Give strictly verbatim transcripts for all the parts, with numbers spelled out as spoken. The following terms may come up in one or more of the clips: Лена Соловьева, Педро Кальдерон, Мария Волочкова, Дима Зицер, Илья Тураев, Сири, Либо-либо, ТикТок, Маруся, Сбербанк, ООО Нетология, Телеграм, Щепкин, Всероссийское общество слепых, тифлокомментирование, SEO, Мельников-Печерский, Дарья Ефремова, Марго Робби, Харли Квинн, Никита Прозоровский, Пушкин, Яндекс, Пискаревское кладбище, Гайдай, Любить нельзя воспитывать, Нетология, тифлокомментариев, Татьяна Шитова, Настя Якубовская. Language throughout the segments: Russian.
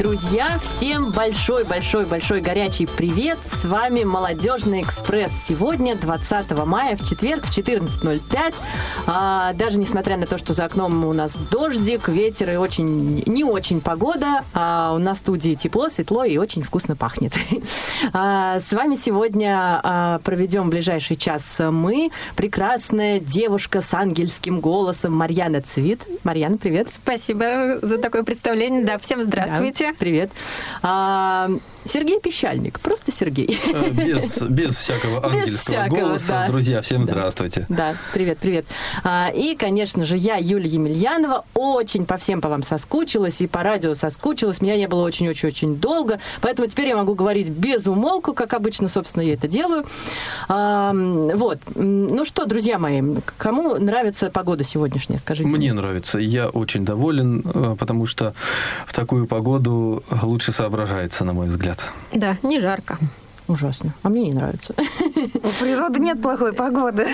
Друзья, всем большой-большой-большой горячий привет! С вами «Молодежный экспресс». Сегодня, двадцатого мая, в четверг, в четырнадцать ноль пять. А, даже несмотря на то, что за окном у нас дождик, ветер и очень не очень погода, а у нас в студии тепло, светло и очень вкусно пахнет. А, с вами сегодня а, проведем ближайший час мы. Прекрасная девушка с ангельским голосом Марьяна Цвит. Марьяна, привет! Спасибо за такое представление. Да, всем здравствуйте. Да. Привет. А, Сергей Пищальник, просто Сергей. Без, без всякого ангельского без всякого, голоса. Да. Друзья, всем да. здравствуйте. Да, привет, привет. А, и, конечно же, я, Юлия Емельянова, очень по всем по вам соскучилась и по радио соскучилась. Меня не было очень-очень-очень долго, поэтому теперь я могу говорить без умолку, как обычно, собственно, я это делаю. А, вот. Ну что, друзья мои, кому нравится погода сегодняшняя, скажите? Мне нравится. Я очень доволен, потому что в такую погоду лучше соображается, на мой взгляд. Да, не жарко. Ужасно. А мне не нравится. У природы нет плохой погоды.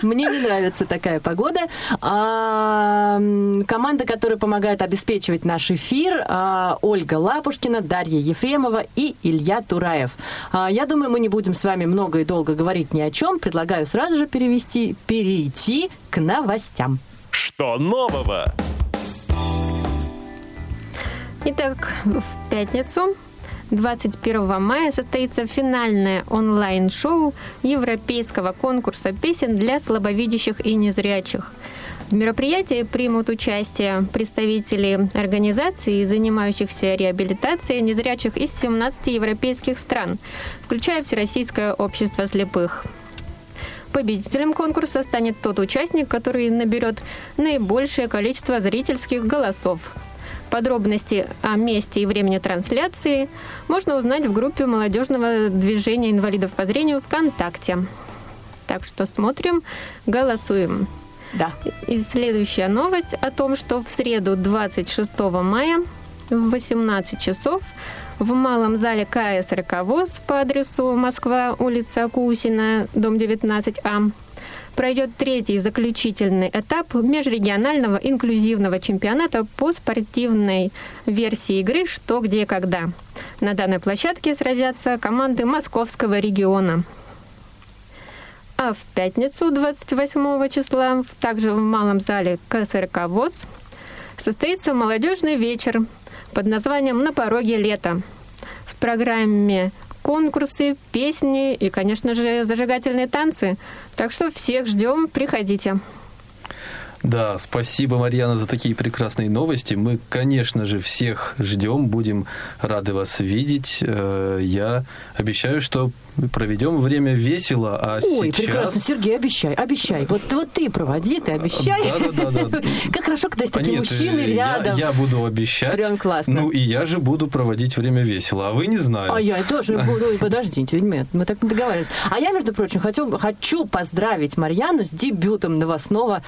Мне не нравится такая погода. А, команда, которая помогает обеспечивать наш эфир, а, Ольга Лапушкина, Дарья Ефремова и Илья Тураев. А, я думаю, мы не будем с вами много и долго говорить ни о чем. Предлагаю сразу же перевести, перейти к новостям. Что нового? Итак, в пятницу, двадцать первого мая, состоится финальное онлайн-шоу Европейского конкурса песен для слабовидящих и незрячих. В мероприятии примут участие представители организаций, занимающихся реабилитацией незрячих из семнадцати европейских стран, включая Всероссийское общество слепых. Победителем конкурса станет тот участник, который наберет наибольшее количество зрительских голосов. Подробности о месте и времени трансляции можно узнать в группе молодежного движения инвалидов по зрению ВКонтакте. Так что смотрим, голосуем. Да. И следующая новость о том, что в среду двадцать шестого мая в восемнадцать часов в малом зале ка эс эр ка ВОЗ по адресу Москва, улица Кусина, дом девятнадцать А, пройдет третий заключительный этап межрегионального инклюзивного чемпионата по спортивной версии игры «Что, где, когда». На данной площадке сразятся команды Московского региона. А в пятницу двадцать восьмого числа, также в малом зале ка эс эр ка ВОЗ, состоится молодежный вечер под названием «На пороге лета». В программе конкурсы, песни и, конечно же, зажигательные танцы. Так что всех ждем, приходите. Да, спасибо, Марьяна, за такие прекрасные новости. Мы, конечно же, всех ждем, будем рады вас видеть. Я обещаю, что проведем время весело, а Ой, сейчас... Ой, прекрасно, Сергей, обещай, обещай. Вот, вот ты проводи, ты обещай. Да-да-да. Как хорошо, когда есть такие мужчины рядом. Я буду обещать. Прям классно. Ну и я же буду проводить время весело, а вы не знаете. А я тоже буду. Подождите, мы так договаривались. А я, между прочим, хочу поздравить Марьяну с дебютом новостного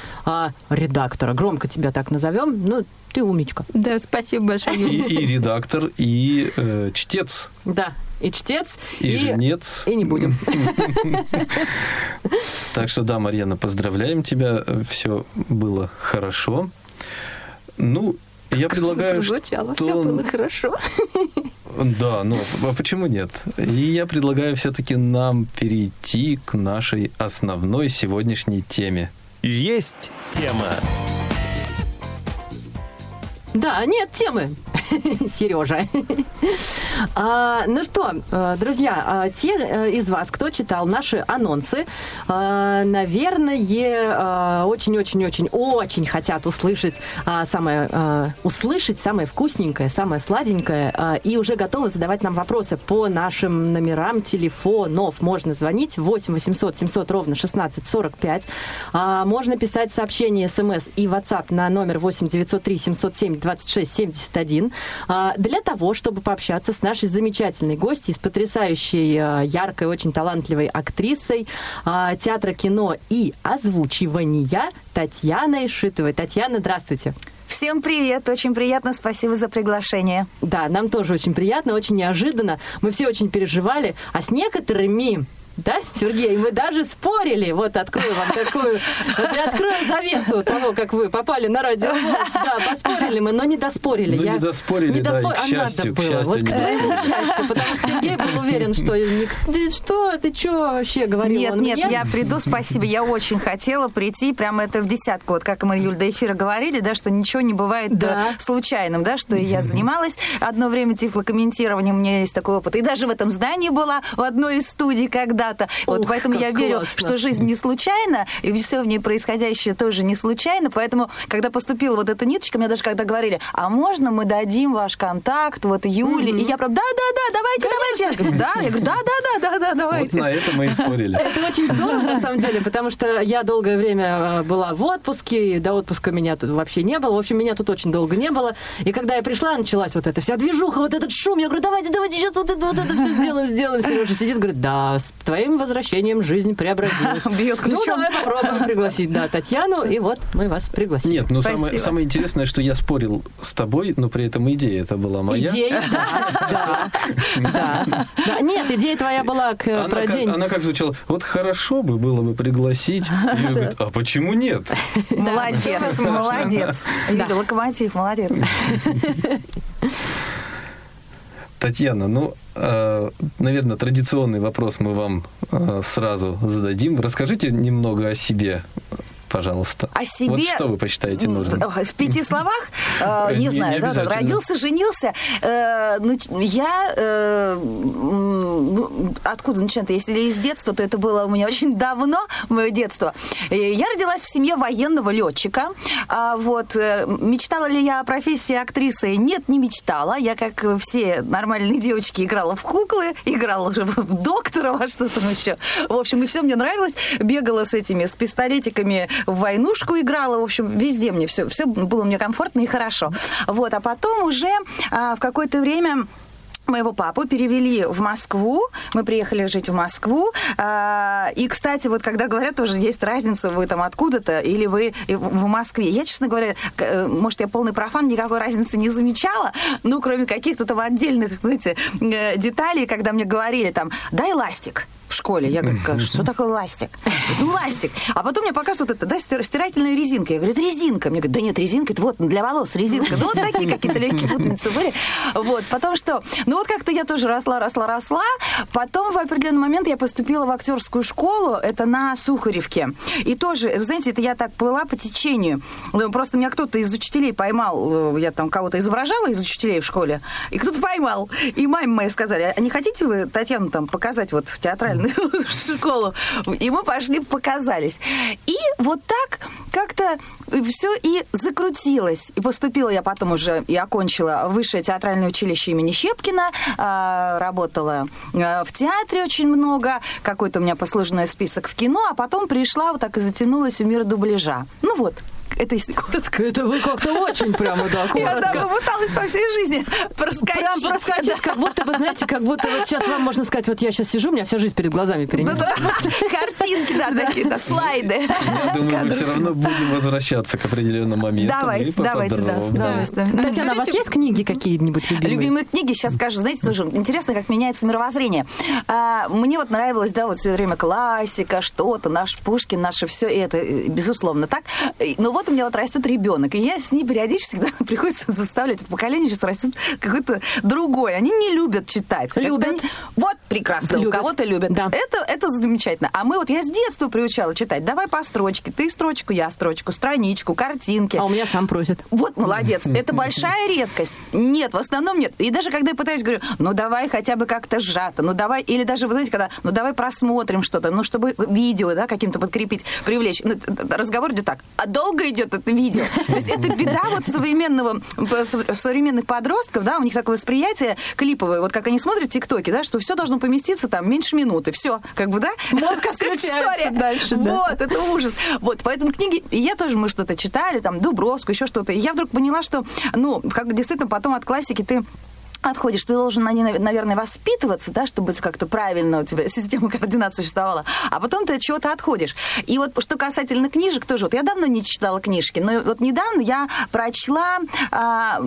редактора. Громко тебя так назовем. Ну, ты умничка. Да, спасибо большое. И, и редактор, и э, чтец. Да, и чтец, и, и... женец. И не будем. Так что, да, Марьяна, поздравляем тебя. Все было хорошо. Ну, я предлагаю, что... Все было хорошо. Да, ну, а почему нет? И я предлагаю все-таки нам перейти к нашей основной сегодняшней теме. Есть тема. Да, нет темы, Сережа. а, ну что, друзья, те из вас, кто читал наши анонсы, наверное, очень-очень-очень-очень хотят услышать самое, услышать самое вкусненькое, самое сладенькое, и уже готовы задавать нам вопросы по нашим номерам телефонов. Можно звонить восемь восемьсот семьсот ровно шестнадцать сорок пять. Можно писать сообщение, смс и WhatsApp на номер восемь девятьсот три семьсот семь двадцать шесть семьдесят один для того, чтобы пообщаться с нашей замечательной гостьей, с потрясающей, яркой, очень талантливой актрисой театра, кино и озвучивания Татьяной Шитовой. Татьяна, здравствуйте. Всем привет, очень приятно, спасибо за приглашение. Да, нам тоже очень приятно, очень неожиданно. Мы все очень переживали, а с некоторыми... Да, Сергей? Мы даже спорили. Вот открою вам такую... Вот я открою завесу того, как вы попали на Радио ВОС. Да, поспорили мы, но не доспорили. Ну, я... не доспорили, не доспор... да, к а счастью, к было. Счастью. Вот к твоему счастью, потому что Сергей был уверен, что... Ты что, ты что вообще говорила? Нет, он нет, мне? Я приду, спасибо. Я очень хотела прийти, прямо это в десятку. Вот как мы, Юль, до эфира говорили, да, что ничего не бывает да. случайным, да, что я занималась одно время тифлокомментированием, у меня есть такой опыт. И даже в этом здании была, в одной из студий, когда Вот Ух, поэтому я верю, классно. Что жизнь не случайна, и все в ней происходящее тоже не случайно. Поэтому, когда поступила вот эта ниточка, мне даже когда говорили, а можно мы дадим ваш контакт, вот Юле? Mm-hmm. И я прям, да-да-да, давайте, Конечно. Давайте. Да, я говорю, да-да-да-да-да, давайте. Вот на это мы и спорили. Это очень здорово, на самом деле, потому что я долгое время была в отпуске, и до отпуска меня тут вообще не было. В общем, меня тут очень долго не было. И когда я пришла, началась вот эта вся движуха, вот этот шум. Я говорю, давайте-давайте, сейчас вот это, вот это все сделаем, сделаем. Сережа сидит, говорит, да, твоим возвращением жизнь преобразилась. Бьет ключом. Ну, давай попробуем пригласить, да, Татьяну, и вот мы вас пригласили. Нет, ну, самое, самое интересное, что я спорил с тобой, но при этом идея это была моя. Идея, да, да. Нет, идея твоя была про день. Она как звучала, вот хорошо бы было бы пригласить. И я говорю, а почему нет? Молодец, молодец. Локомотив, молодец. Татьяна, ну, наверное, традиционный вопрос мы вам сразу зададим. Расскажите немного о себе, пожалуйста. О себе? Вот что вы посчитаете нужным? В пяти словах? Не знаю. Родился, женился. Я... Откуда начинать-то? Если из детства, то это было у меня очень давно, мое детство. Я родилась в семье военного летчика. Вот. Мечтала ли я о профессии актрисы? Нет, не мечтала. Я, как все нормальные девочки, играла в куклы, играла в доктора, во что-то еще. В общем, и все мне нравилось. Бегала с этими, с пистолетиками в войнушку играла. В общем, везде мне все, все было мне комфортно и хорошо. Вот. А потом уже а, в какое-то время... Моего папу перевели в Москву. Мы приехали жить в Москву. И, кстати, вот когда говорят, тоже есть разница, вы там откуда-то или вы в Москве. Я, честно говоря, может, я полный профан, никакой разницы не замечала, ну, кроме каких-то там отдельных, знаете, деталей, когда мне говорили там «дай ластик». В школе. Я говорю, как, что такое ластик? Ну, ластик. А потом мне показывают это, да, стирательная резинка. Я говорю, это резинка. Мне говорят, да нет, резинка, это вот для волос резинка. Ну, вот такие какие-то легкие путаницы были. Вот, потом что? Ну, вот как-то я тоже росла, росла, росла. Потом в определенный момент я поступила в актерскую школу, это на Сухаревке. И тоже, знаете, это я так плыла по течению. Просто меня кто-то из учителей поймал, я там кого-то изображала из учителей в школе, и кто-то поймал. И маме моей сказали, а не хотите вы, Татьяну, там, показать вот в театральном в школу. И мы пошли, показались. И вот так как-то все и закрутилось. И поступила я потом уже и окончила высшее театральное училище имени Щепкина. Работала в театре очень много. Какой-то у меня послужной список в кино. А потом пришла, вот так и затянулась в мир дубляжа. Ну вот. Это если коротко. Это вы как-то очень прямо, да, коротко. Я там попыталась по всей жизни проскочить. Прям проскочить, как будто бы, знаете, как будто вот сейчас вам можно сказать, вот я сейчас сижу, у меня вся жизнь перед глазами перенесла. Картинки, да, такие, да, слайды. Я думаю, мы все равно будем возвращаться к определенному моменту. Давайте, давайте, да. Татьяна, у вас есть книги какие-нибудь любимые? Любимые книги, сейчас скажу, знаете, тоже интересно, как меняется мировоззрение. Мне вот нравилось, да, вот все время классика, что-то, наш Пушкин, наше все, и это, безусловно, так. Но вот у меня вот растет ребенок, и я с ней периодически да, приходится заставлять. Поколение сейчас растет какое-то другое. Они не любят читать. Любят. Как-то... Вот прекрасно, любят. У кого-то любят. Да. Это, это замечательно. А мы вот, я с детства приучала читать. Давай по строчке. Ты строчку, я строчку, страничку, картинки. А у меня сам просит. Вот молодец. Это большая редкость. Нет, в основном нет. И даже когда я пытаюсь, говорю, ну давай хотя бы как-то сжато, ну давай, или даже, вы знаете, когда, ну давай просмотрим что-то, ну чтобы видео, да, каким-то подкрепить, привлечь. Ну, разговор идет так. А долго идет это видео. То есть это беда вот современного, современных подростков, да, у них такое восприятие клиповое, вот как они смотрят тиктоки, да, что все должно поместиться там меньше минуты, все, как бы, да? Мозг отключается дальше, да. Вот, это ужас. Вот, поэтому книги, и я тоже, мы что-то читали, там, Дубровскую, еще что-то, и я вдруг поняла, что, ну, как действительно потом от классики ты отходишь, ты должен, наверное, воспитываться, да, чтобы как-то правильно у тебя система координации существовала, а потом ты от чего-то отходишь. И вот что касательно книжек, тоже вот я давно не читала книжки, но вот недавно я прочла а,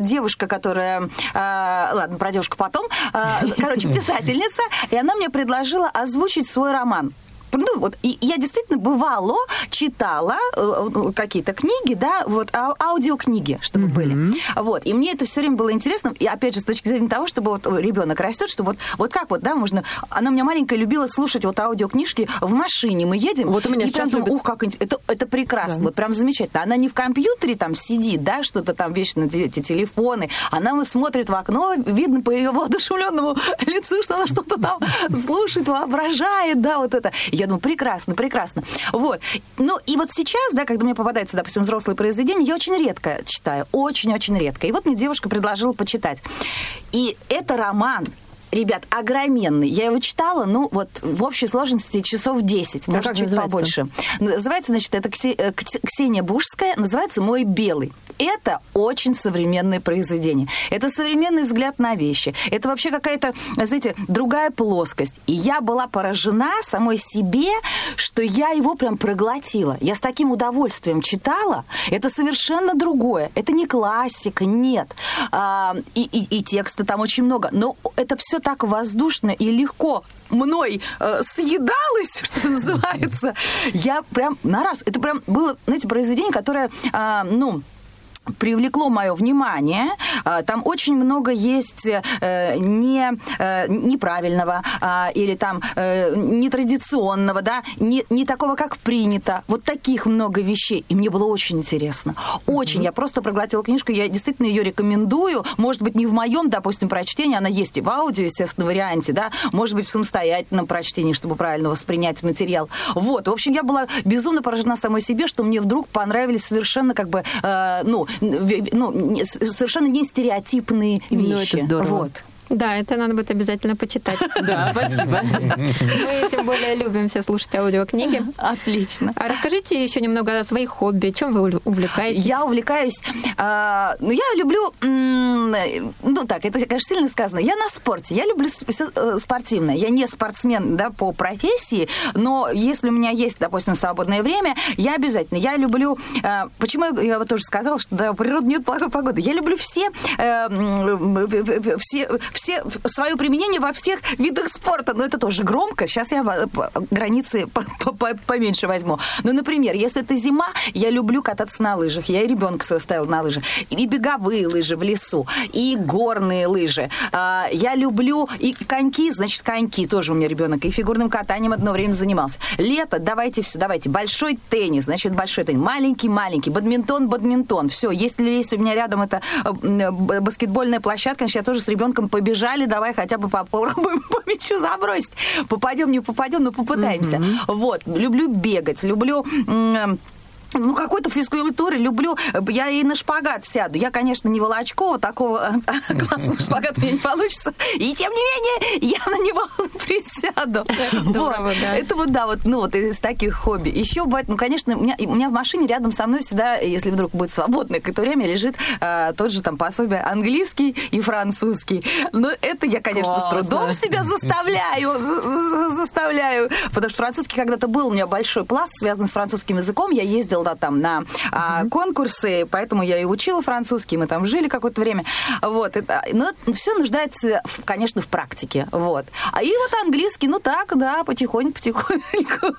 девушка, которая... А, ладно, про девушку потом. А, короче, писательница, и она мне предложила озвучить свой роман. Ну, вот, и я действительно бывало читала э, какие-то книги, да, вот, а, аудиокниги, чтобы mm-hmm. были. Вот, и мне это все время было интересно, и опять же, с точки зрения того, чтобы вот ребенок растет, что вот, вот как вот, да, можно... Она у меня маленькая любила слушать вот аудиокнижки в машине, мы едем, вот у меня и прям думаю, ух, как интересно, это, это прекрасно, да. Вот прям замечательно. Она не в компьютере там сидит, да, что-то там вечно, эти телефоны, она смотрит в окно, видно по ее воодушевленному лицу, что она что-то там слушает, воображает, да, вот это... Я думаю, прекрасно, прекрасно. Вот. Ну, и вот сейчас, да, когда мне попадается, допустим, взрослые произведения, я очень редко читаю, очень-очень редко. И вот мне девушка предложила почитать. И это роман, ребят, огроменный. Я его читала, ну, вот в общей сложности часов десять, а может, чуть побольше. Называется, значит, это Ксения Бужская, называется «Мой белый». Это очень современное произведение. Это современный взгляд на вещи. Это вообще какая-то, знаете, другая плоскость. И я была поражена самой себе, что я его прям проглотила. Я с таким удовольствием читала. Это совершенно другое. Это не классика, нет. А, и, и, и текста там очень много. Но это все так воздушно и легко мной э, съедалось, что называется. Я прям на раз. Это прям было, знаете, произведение, которое, э, ну... привлекло мое внимание. Там очень много есть не, неправильного или там нетрадиционного, да, не, не такого, как принято. Вот таких много вещей. И мне было очень интересно. Очень. Mm-hmm. Я просто проглотила книжку, я действительно ее рекомендую. Может быть, не в моем, допустим, прочтении, она есть и в аудио, естественно, варианте, да, может быть, в самостоятельном прочтении, чтобы правильно воспринять материал. Вот. В общем, я была безумно поражена самой себе, что мне вдруг понравились совершенно как бы, э, ну, Ну, совершенно не стереотипные вещи. Ну, это здорово. Вот. Да, это надо будет обязательно почитать. Да, спасибо. Мы тем более любим все слушать аудиокниги. Отлично. А расскажите еще немного о своих хобби. Чем вы увлекаетесь? Я увлекаюсь... Э, ну, я люблю... Э, ну, так, это, конечно, сильно сказано. Я на спорте. Я люблю все спортивное. Я не спортсмен, да, по профессии, но если у меня есть, допустим, свободное время, я обязательно... Я люблю... Э, почему я вот тоже сказала, что да, у природы нет плохой погоды? Я люблю все... Э, э, все Все, свое применение во всех видах спорта. Но это тоже громко. Сейчас я границы поменьше возьму. Ну, например, если это зима, я люблю кататься на лыжах. Я и ребенка своего ставила на лыжи. И беговые лыжи в лесу, и горные лыжи. Я люблю и коньки, значит, коньки тоже у меня ребенок. И фигурным катанием одно время занимался. Лето, давайте все, давайте. Большой теннис, значит, большой теннис. Маленький-маленький. Бадминтон, бадминтон. Все, если есть у меня рядом это баскетбольная площадка, значит, я тоже с ребенком побегу. Бежали, давай хотя бы попробуем по мячу забросить. Попадем, не попадем, но попытаемся. Mm-hmm. Вот. Люблю бегать, люблю... М- Ну, какой-то физкультуры люблю. Я и на шпагат сяду. Я, конечно, не Волочкова, такого классного шпагата у меня не получится. И, тем не менее, я на него присяду. Это здорово, вот. Да. Это вот, да, вот, ну, вот из таких хобби. Еще бывает, ну, конечно, у меня, у меня в машине рядом со мной всегда, если вдруг будет свободное какое-то время, лежит э, тот же там пособие английский и французский. Но это я, конечно, класс, с трудом да? себя заставляю. Заставляю. Потому что французский когда-то был. У меня большой пласт, связанный с французским языком. Я ездила да, там на а, конкурсы, поэтому я и учила французский, мы там жили какое-то время. Вот, это, но все нуждается, в, конечно, в практике. Вот. А и вот английский, ну так, да, потихоньку-потихоньку.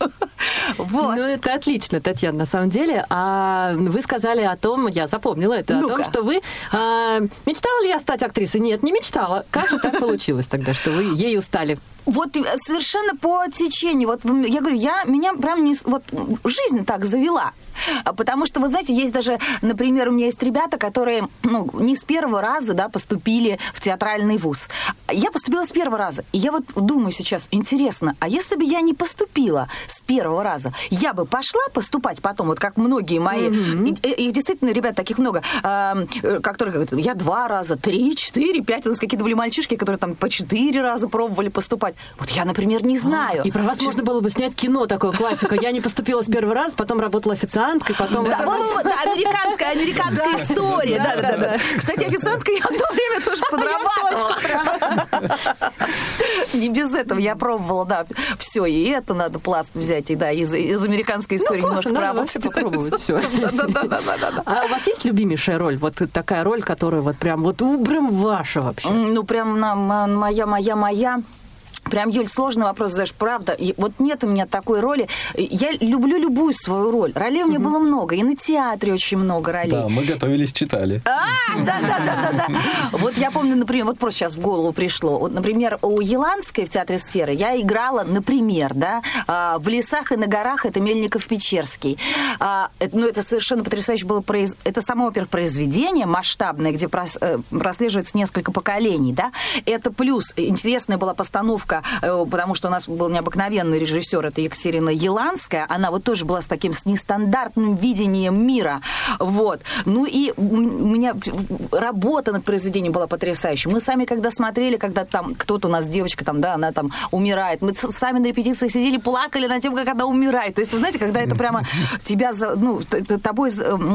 Вот. Ну, это отлично, Татьяна, на самом деле. А вы сказали о том, я запомнила это, ну-ка. О том, что вы... А, мечтала ли я стать актрисой? Нет, не мечтала. Как же так получилось тогда, что вы ею стали? Вот совершенно по течению. Вот я говорю, я меня прям не... Вот жизнь так завела. Потому что, вот знаете, есть даже, например, у меня есть ребята, которые ну, не с первого раза да, поступили в театральный вуз. Я поступила с первого раза. И я вот думаю сейчас, интересно, а если бы я не поступила с первого раза, я бы пошла поступать потом, вот как многие мои... Mm-hmm. И, и действительно, ребят, таких много, э, которые говорят, я два раза, три, четыре, пять. У нас какие-то были мальчишки, которые там по четыре раза пробовали поступать. Вот я, например, не знаю. А, и про вас можно было бы снять кино такое, классика. Я не поступила с первого раза, потом работала официально. официанткой, потом... Да, американская, американская история. Да, да, да. Кстати, официанткой я одно время тоже подрабатывала. Не без этого я пробовала, да. Все, и это надо пласт взять, и да, из американской истории немножко поработать. Попробовать все. А у вас есть любимейшая роль? Вот такая роль, которая вот прям вот прям ваша вообще? Ну, прям моя, моя, моя. Прям, Юль, сложный вопрос, знаешь, правда. Вот нет у меня такой роли. Я люблю любую свою роль. Ролей у меня mm-hmm. было много. И на театре очень много ролей. Да, мы готовились, читали. А, да-да-да-да. Вот я помню, например, вот просто сейчас в голову пришло. Вот, например, у Еланской в театре «Сферы» я играла, например, да, в «Лесах и на горах» — это Мельников-Печерский. Ну, это совершенно потрясающе было. Это само, во-первых, произведение масштабное, где прослеживается несколько поколений, да. Это плюс. Интересная была постановка, потому что у нас был необыкновенный режиссер, это Екатерина Еланская, она вот тоже была с таким, с нестандартным видением мира, вот. Ну и у меня работа над произведением была потрясающая. Мы сами, когда смотрели, когда там кто-то у нас, девочка там, да, она там умирает, мы сами на репетициях сидели, плакали над тем, как она умирает. То есть, вы знаете, когда это прямо тебя, ну, тобой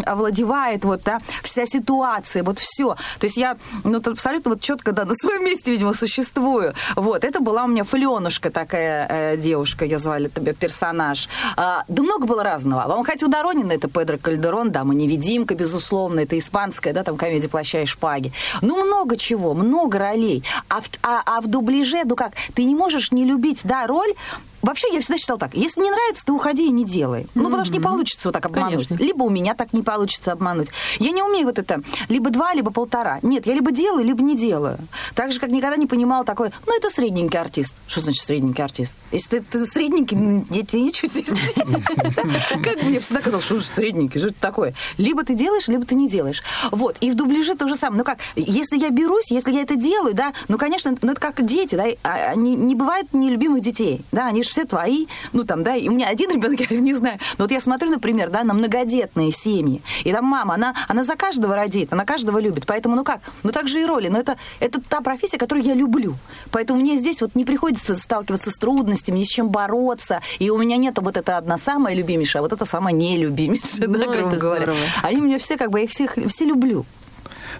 овладевает вот, да, вся ситуация, вот все. То есть я, ну, абсолютно вот четко, да, на своем месте, видимо, существую. Вот, это была у меня Фленушка такая э, девушка, я звали тебя персонаж. А, да много было разного. Вам хоть у Доронина это Педро Кальдерон, да, мы невидимка, безусловно, это испанская, да, там комедия «Плаща и шпаги». Ну, много чего, много ролей. А в, а, а в дубляже, ну как, ты не можешь не любить, да, роль. Вообще, я всегда считала так, если не нравится, ты уходи и не делай. Mm-hmm. Ну, потому что не получится вот так обмануть. Конечно. Либо у меня так не получится обмануть. Я не умею вот это, либо два, либо полтора. Нет, я либо делаю, либо не делаю. Так же, как никогда не понимала такое, ну, это средненький артист. Что значит средненький артист? Если ты, ты средненький, я тебе ничего здесь делать. Как мне всегда казалось, что средненький, что это такое? Либо ты делаешь, либо ты не делаешь. Вот, и в дубляже то же самое. Ну, как, если я берусь, если я это делаю, да, ну, конечно, ну, это как дети, да, они не бывают нелюбимых детей, да, они все твои, ну там, да, и у меня один ребенок, я не знаю, но вот я смотрю, например, да, на многодетные семьи, и там мама, она, она за каждого родит, она каждого любит, поэтому, ну как, ну так же и роли, но это, это та профессия, которую я люблю, поэтому мне здесь вот не приходится сталкиваться с трудностями, ни с чем бороться, и у меня нет вот это одна самая любимейшая, а вот эта самая нелюбимейшая, ну, да, грубо говоря. Они у меня все, как бы, я их всех, все люблю.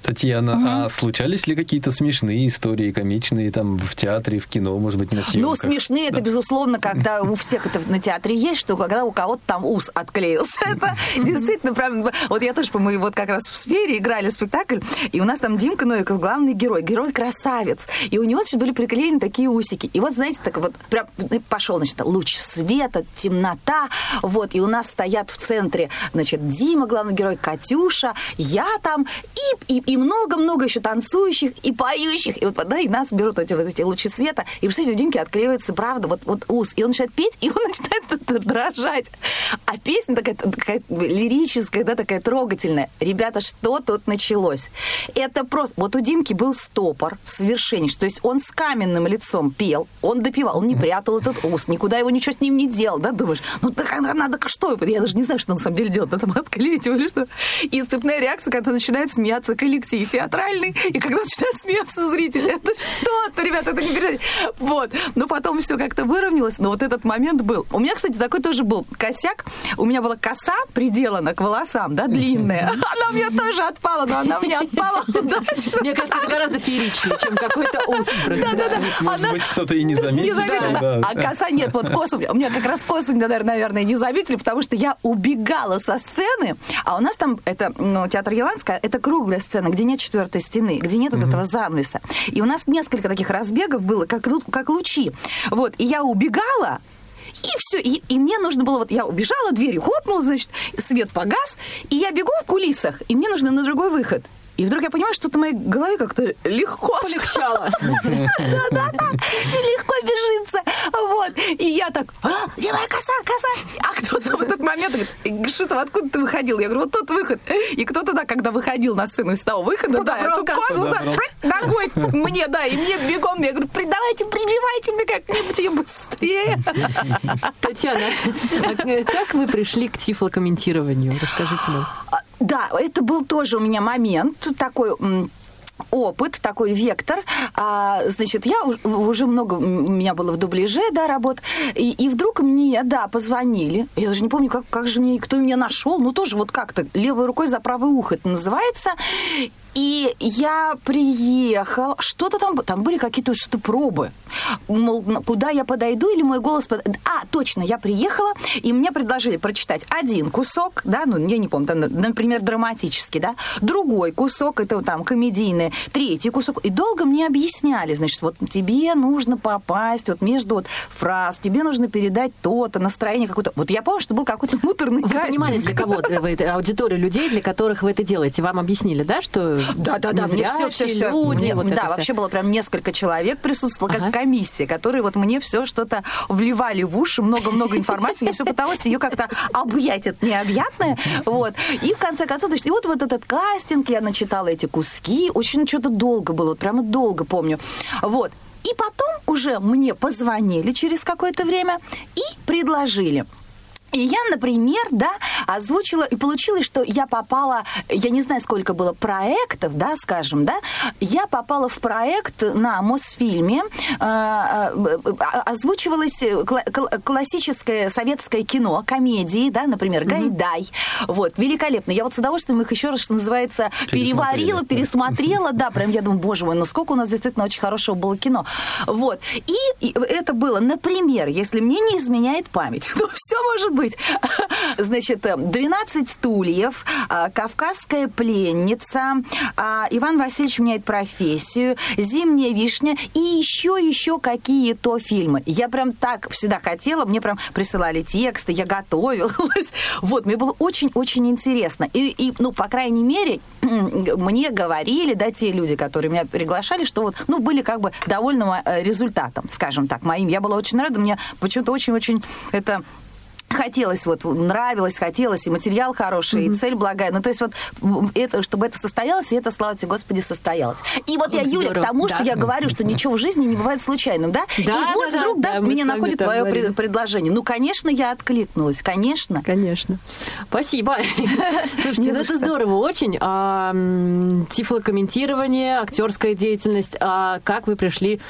Татьяна, угу. А случались ли какие-то смешные истории, комичные, там, в театре, в кино, может быть, на съемках? Ну, смешные, да. Это, безусловно, когда у всех это на театре есть, что когда у кого-то там ус отклеился. Это действительно, правда. Вот я тоже, мы вот как раз в «Сфере» играли спектакль, и у нас там Димка Новиков, главный герой, герой-красавец. И у него сейчас были приклеены такие усики. И вот, знаете, так вот прям пошел, значит, луч света, темнота, вот, и у нас стоят в центре, значит, Дима, главный герой, Катюша, я там, и... и И много-много еще танцующих и поющих. И вот, да, и нас берут эти, вот эти лучи света. И, представляете, у Димки отклеивается, правда, вот, вот ус. И он начинает петь, и он начинает дрожать. А песня такая, такая лирическая, да, такая трогательная. Ребята, что тут началось? Это просто... Вот у Димки был стопор, свершение. То есть он с каменным лицом пел, он допевал, он не прятал этот ус, никуда его ничего с ним не делал, да, думаешь, ну, так надо, что? Я даже не знаю, что он на самом деле делает, надо отклеить его или что. И цепная реакция, когда начинает смеяться коллектив, театральный, и когда начинают смеяться зрители, это что-то, ребята, это не передать. Вот. Но потом все как-то выровнялось, но вот этот момент был. У меня, кстати, такой тоже был косяк. У меня была коса приделана к волосам, да, длинная. Она у меня тоже отпала, но она у меня отпала удачно. Мне кажется, это гораздо фееричнее, чем какой-то ус. Да-да-да. Может быть, кто-то и не заметил. А коса нет, вот косу. У меня как раз косу, наверное, не заметили, потому что я убегала со сцены, а у нас там, это театр Еланская, это круглая сцена, где нет четвертой стены, где нет mm-hmm. вот этого занавеса. И у нас несколько таких разбегов было, как, как лучи. Вот. И я убегала, и все. И, и мне нужно было... Вот я убежала, дверью хлопнула, значит, свет погас, и я бегу в кулисах, и мне нужно на другой выход. И вдруг я понимаю, что-то в моей голове как-то легко полегчало. Да-да-да, легко бежится. Вот. И я так, а, где моя коса, коса? А кто-то в этот момент говорит, Шитова, откуда ты выходил? Я говорю, вот тут выход. И кто-то, да, когда выходил на сцену из того выхода, да, эту косу ногой мне, да, и мне бегом. Я говорю, давайте, прибивайте мне как-нибудь ее быстрее. Татьяна, как вы пришли к тифлокомментированию? Расскажите нам. Да, это был тоже у меня момент такой... опыт, такой вектор. А, значит, я уже много, у меня было в дубляже, да, работ. И, и вдруг мне, да, позвонили. Я даже не помню, как, как же мне, кто меня нашел. Ну, тоже вот как-то левой рукой за правое ухо это называется. И я приехала. Что-то там, там были какие-то что-то пробы. Мол, куда я подойду или мой голос... Под... А, точно, я приехала, и мне предложили прочитать один кусок, да, ну, я не помню, там, например, драматический, да, другой кусок, это там комедийный, третий кусок. И долго мне объясняли, значит, вот тебе нужно попасть вот между вот фраз, тебе нужно передать то-то, настроение какое-то. Вот я помню, что был какой-то муторный кастинг. Вы понимали, для кого вы это, аудиторию людей, для которых вы это делаете? Вам объяснили, да, что... Да, да, да, мне все, все, все. Люди, мне, вот да, вообще все. Было прям несколько человек присутствовало, ага. Как комиссия, которые вот мне все что-то вливали в уши, много-много информации, я все пыталась ее как-то объять, это необъятное, вот. И в конце концов, значит, и вот, вот этот кастинг, я начитала эти куски, очень что-то долго было, вот прямо долго помню, вот. И потом уже мне позвонили через какое-то время и предложили. И я, например, да, озвучила, и получилось, что я попала, я не знаю, сколько было проектов, да, скажем, да, я попала в проект на Мосфильме, озвучивалось классическое советское кино, комедии, да, например, «Гайдай». Вот, великолепно. Я вот с удовольствием их еще раз, что называется, переварила, пересмотрела, да, прям я думаю, боже мой, ну сколько у нас действительно очень хорошего было кино. Вот. И это было, например, если мне не изменяет память, ну все может быть. Значит, двенадцать стульев, кавказская пленница, Иван Васильевич меняет профессию, зимняя вишня и еще-еще какие-то фильмы. Я прям так всегда хотела, мне прям присылали тексты, я готовилась. Вот, мне было очень-очень интересно. И, и, ну, по крайней мере, мне говорили, да, те люди, которые меня приглашали, что вот, ну, были как бы довольны результатом, скажем так, моим. Я была очень рада, мне почему-то очень-очень это... Хотелось, вот, нравилось, хотелось, и материал хороший, mm-hmm. и цель благая. Ну, то есть вот, это, чтобы это состоялось, и это, слава тебе, Господи, состоялось. И вот я, Юля, к тому, да. что я говорю, что ничего в жизни не бывает случайным, да? да и да, вот да, вдруг, да, да меня находит твое говорили. предложение. Ну, конечно, я откликнулась, конечно. Конечно. Спасибо. Слушайте, ну это здорово очень. Тифлокомментирование, актерская деятельность. Как вы пришли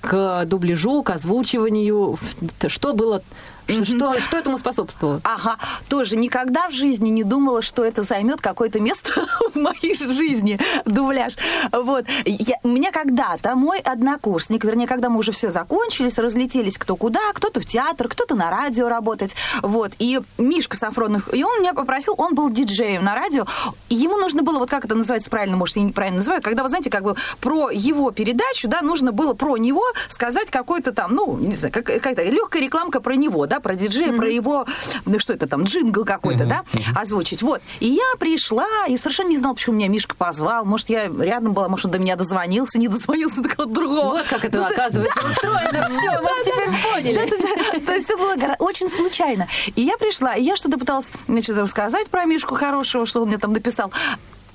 к дубляжу, к озвучиванию? Что было... Что, что, что этому способствовало? Ага, тоже никогда в жизни не думала, что это займет какое-то место в моей жизни, дубляж. Вот. Я, мне когда-то мой однокурсник, вернее, когда мы уже все закончились, разлетелись кто куда, кто-то в театр, кто-то на радио работать. Вот. И Мишка Сафронов, и он меня попросил, он был диджеем на радио, и ему нужно было, вот как это называется правильно, может, я неправильно называю, когда, вы знаете, как бы про его передачу, да, нужно было про него сказать какой-то там, ну, не знаю, как, какая-то легкая рекламка про него, да. Да, про диджея, mm-hmm. про его, ну что это там, джингл какой-то, mm-hmm. да, mm-hmm. озвучить. Вот. И я пришла, и совершенно не знала, почему меня Мишка позвал. Может, я рядом была, может, он до меня дозвонился, не дозвонился до кого-то другого. Вот как это, ну, оказывается, да, устроено. Все, мы теперь поняли. То есть все было очень случайно. И я пришла, и я что-то пыталась, значит, рассказать про Мишку хорошего, что он мне там написал.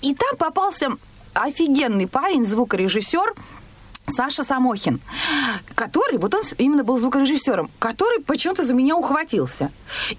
И там попался офигенный парень, звукорежиссер, Саша Самохин, который, вот он именно был звукорежиссером, который почему-то за меня ухватился.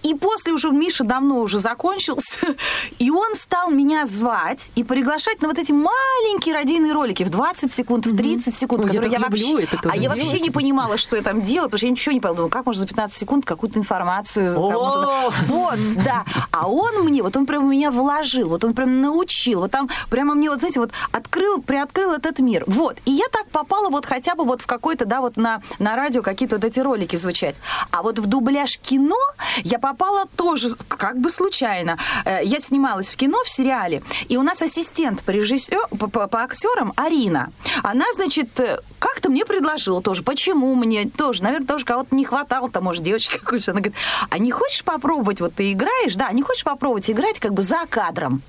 И после уже Миша давно уже закончился, и он стал меня звать и приглашать на вот эти маленькие радийные ролики в двадцать секунд, в тридцать секунд, Ой, которые я, я люблю, вообще... А я делается. вообще не понимала, что я там делала, потому что я ничего не подумала, как можно за пятнадцать секунд какую-то информацию... Кому-то... Вот, да. А он мне, вот он прям меня вложил, вот он прям научил, вот там прямо мне, вот знаете, вот открыл, приоткрыл этот мир. Вот. И я так попала вот хотя бы вот в какой-то, да, вот на, на радио какие-то вот эти ролики звучать. А вот в дубляж кино я попала тоже как бы случайно. Я снималась в кино, в сериале, и у нас ассистент по режиссеру, по, по, по актерам Арина. Она, значит, как-то мне предложила тоже. Почему мне тоже? Наверное, тоже кого-то не хватало, там, может, девочка какую-то. Она говорит, а не хочешь попробовать, вот ты играешь, да, не хочешь попробовать играть как бы за кадром?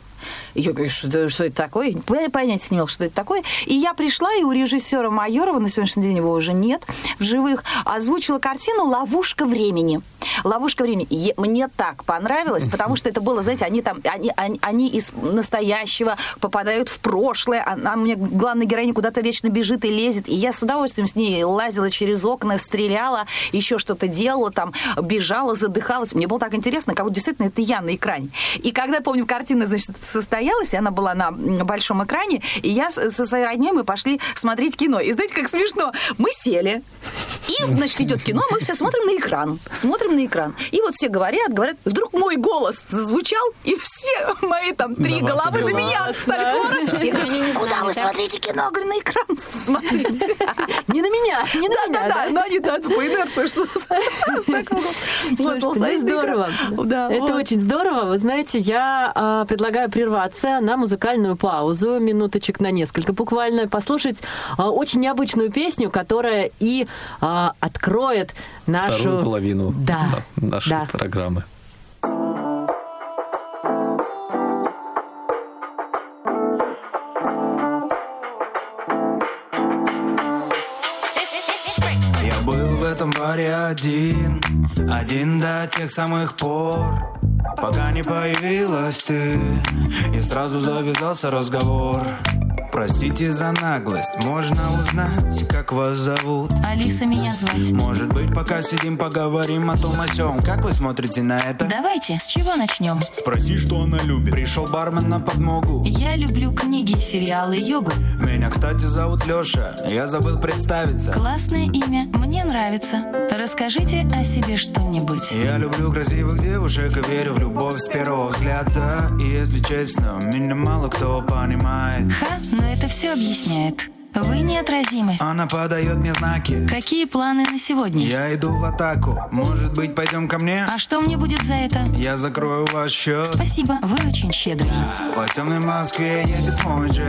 Я говорю, что, что это такое? Понятия не имела, что это такое. И я пришла, и у режиссера Майорова, на сегодняшний день его уже нет в живых, озвучила картину «Ловушка времени». «Ловушка времени». Е- мне так понравилось, потому что это было, знаете, они там, они, они, они из настоящего попадают в прошлое, а, а мне главная героиня куда-то вечно бежит и лезет, и я с удовольствием с ней лазила через окна, стреляла, еще что-то делала, там, бежала, задыхалась. Мне было так интересно, как будто действительно это я на экране. И когда, помню, картина, значит, состоялась, и она была на большом экране, и я со своей роднёй, мы пошли смотреть кино. И знаете, как смешно? Мы сели, и, значит, идет кино, мы все смотрим на экран. Смотрим на экран. И вот все говорят, говорят, вдруг мой голос зазвучал, и все мои там три да головы на меня стали ворочаться. Куда вы смотрите кино? Говорю, на экран смотрите. Не на меня, не на меня. Да-да-да, но они по инерции, что... Слушайте, здорово. Это очень здорово. Вы знаете, я предлагаю прерваться на музыкальную паузу, минуточек на несколько буквально, послушать очень необычную песню, которая и откроет нашу... Вторую половину да, да, нашей да. программы. Я был в этом баре один, один до тех самых пор, пока не появилась ты, и сразу завязался разговор. Простите за наглость, можно узнать, как вас зовут? Алиса меня звать. Может быть, пока сидим, поговорим о том, о сём. Как вы смотрите на это? Давайте, с чего начнем? Спроси, что она любит. Пришел бармен на подмогу. Я люблю книги, сериалы, йогу. Меня, кстати, зовут Лёша. Я забыл представиться. Классное имя, мне нравится. Расскажите о себе что-нибудь. Я люблю красивых девушек и верю в любовь с первого взгляда. И, если честно, меня мало кто понимает. Ха, но это все объясняет. Вы неотразимы. Она подает мне знаки. Какие планы на сегодня? Я иду в атаку. Может быть, пойдем ко мне? А что мне будет за это? Я закрою ваш счет. Спасибо, вы очень щедры. По темной Москве едет мой джет.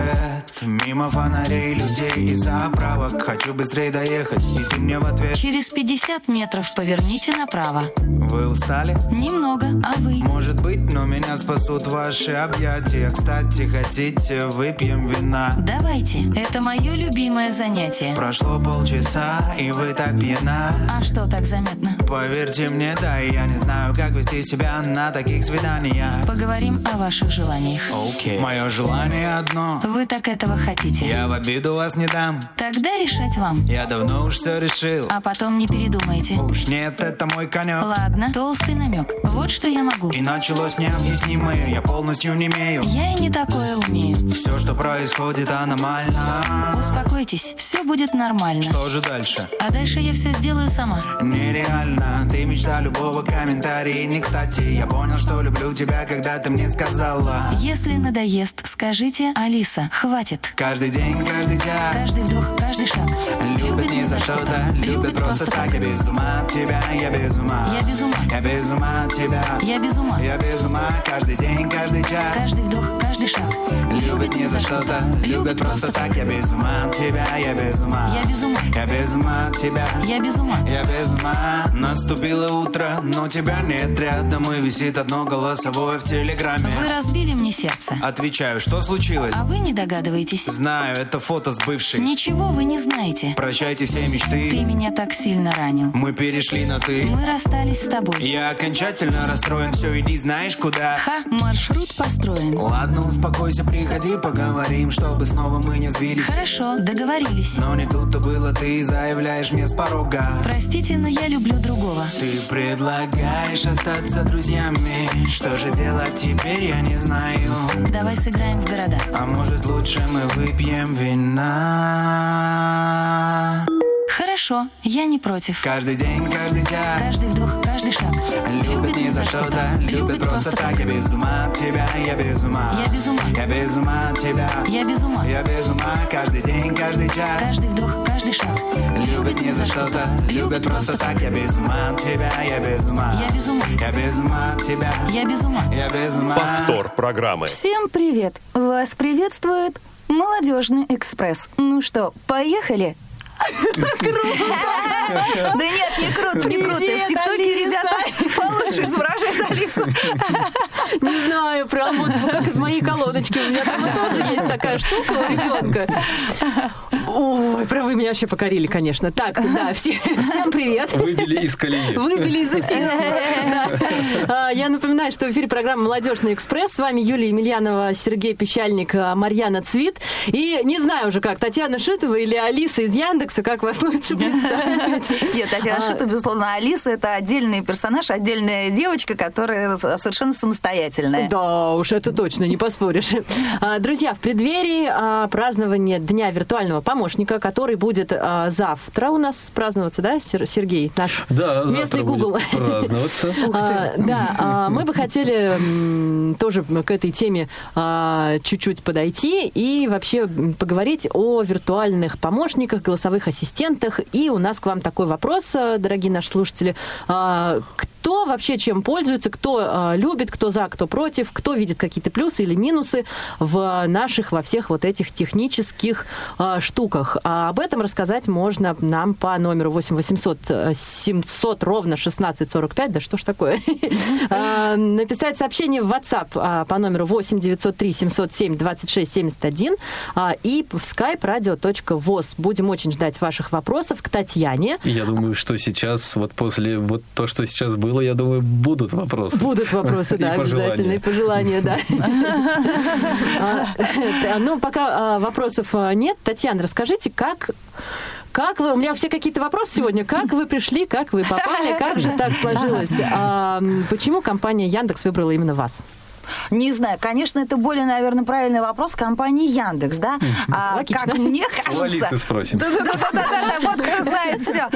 Мимо фонарей, людей и заправок. Хочу быстрее доехать, и ты мне в ответ. Через пятьдесят метров поверните направо. Вы устали? Немного, а вы? Может быть, но меня спасут ваши объятия. Кстати, хотите, выпьем вина? Давайте, это мое любимое занятие. Прошло полчаса, и вы так пьяна. А что так заметно? Поверьте мне, да, я не знаю, как вести себя на таких свиданиях. Поговорим о ваших желаниях. Окей. Okay. Мое желание одно. Вы так этого хотите. Я в обиду вас не дам. Тогда решать вам. Я давно уж все решил. А потом не передумайте. Уж нет, это мой конек. Ладно, толстый намек. Вот что я могу. И началось необъяснимое, я полностью немею. Я и не такое умею. Все, что происходит, аномально. Успокойтесь, все будет нормально. Что же дальше? А дальше я все сделаю сама. Нереально, ты мечта любого комментария. Не кстати, я понял, что люблю тебя, когда ты мне сказала. Если надоест, скажите, Алиса, хватит. Каждый день, каждый час, каждый вдох, каждый шаг. Любит не за что-то, любит просто так. Я без ума от тебя, я без ума. Я без ума. Я без ума от тебя. Я без ума. Я без ума. Каждый день, каждый час, каждый вдох, каждый шаг. Любит не за что-то, любит просто так. Я без ума. От тебя, я без ума. Я без ума. Я без ума от тебя. Я без ума. Я без ума. Наступило утро, но тебя нет рядом, и висит одно голосовое в Телеграме. Вы разбили мне сердце. Отвечаю, что случилось? А вы не догадываетесь. Знаю, это фото с бывшей. Ничего вы не знаете. Прощайте все мечты. Ты меня так сильно ранил. Мы перешли на ты. Мы расстались с тобой. Я окончательно расстроен. Все, иди знаешь куда. Ха, маршрут построен. Ладно, успокойся, приходи, поговорим, чтобы снова мы не сбились. Хорошо, договорились. Но не тут-то было, ты заявляешь мне с порога. Простите, но я люблю другого. Ты предлагаешь остаться друзьями. Что же делать теперь, я не знаю. Давай сыграем в города. А может, лучше мы выпьем вина? Хорошо, я не против. Каждый день, каждый час, каждый вдох, каждый шаг. Любит не за что-то, любит просто так. Я без ума от тебя, я без ума. Я без ума. Я без ума от тебя. Я без ума. Я без ума. Каждый день, каждый час, каждый вдох, каждый шаг. Любит не за что-то, любит просто так. Я без ума от тебя, я без ума. Я без ума. Я без ума от тебя. Я без ума. Я без ума. Повтор программы. Всем привет! Вас приветствует Молодёжный экспресс. Ну что, поехали? Круто! Да нет, не круто, не круто. В ТикТоке ребята получше изображают Алису. Не знаю, прям вот как из моей колоночки. У меня там тоже есть такая штука у ребенка. Ой, прям вы меня вообще покорили, конечно. Так, да, все, всем привет. Выбили из колеи. Выбили из эфира. Я напоминаю, что в эфире программа «Молодёжный экспресс». С вами Юлия Емельянова, Сергей Пищальник, Марьяна Цвит. И не знаю уже как, Татьяна Шитова или Алиса из Яндекса, как вас лучше представить? Нет, Татьяна Шитова, безусловно, Алиса — это отдельный персонаж, отдельная девочка, которая совершенно самостоятельная. Да уж, это точно, не поспоришь. Друзья, в преддверии празднования Дня виртуального помощника, который будет завтра у нас праздноваться, да, Сергей? Наш да, местный Google. Праздноваться. Да, мы бы хотели тоже к этой теме чуть-чуть подойти и вообще поговорить о виртуальных помощниках, голосовых ассистентах. И у нас к вам такой вопрос, дорогие наши слушатели. Кто вообще чем пользуется, кто любит, кто за, кто против, кто видит какие-то плюсы или минусы в наших, во всех вот этих технических штуках. А об этом рассказать можно нам по номеру восемь восемьсот семьсот ровно шестнадцать сорок пять. Да что ж такое? Написать сообщение в WhatsApp по номеру восемь девятьсот три семьсот семь двадцать шесть семьдесят один и в Skype радио точка воз. Будем очень ждать ваших вопросов к Татьяне. Я думаю, что сейчас, вот после вот то, что сейчас было, я думаю, будут вопросы. Будут вопросы, да, обязательно. И пожелания, да. Ну, пока вопросов нет. Татьяна, расскажите, как... Как вы, у меня все какие-то вопросы сегодня. Как вы пришли, как вы попали, как же так сложилось? А почему компания Яндекс выбрала именно вас? Не знаю. Конечно, это более, наверное, правильный вопрос компании Яндекс, да? А, Логично. Как мне кажется... У Алисы спросим. Да-да-да, вот кто знает все.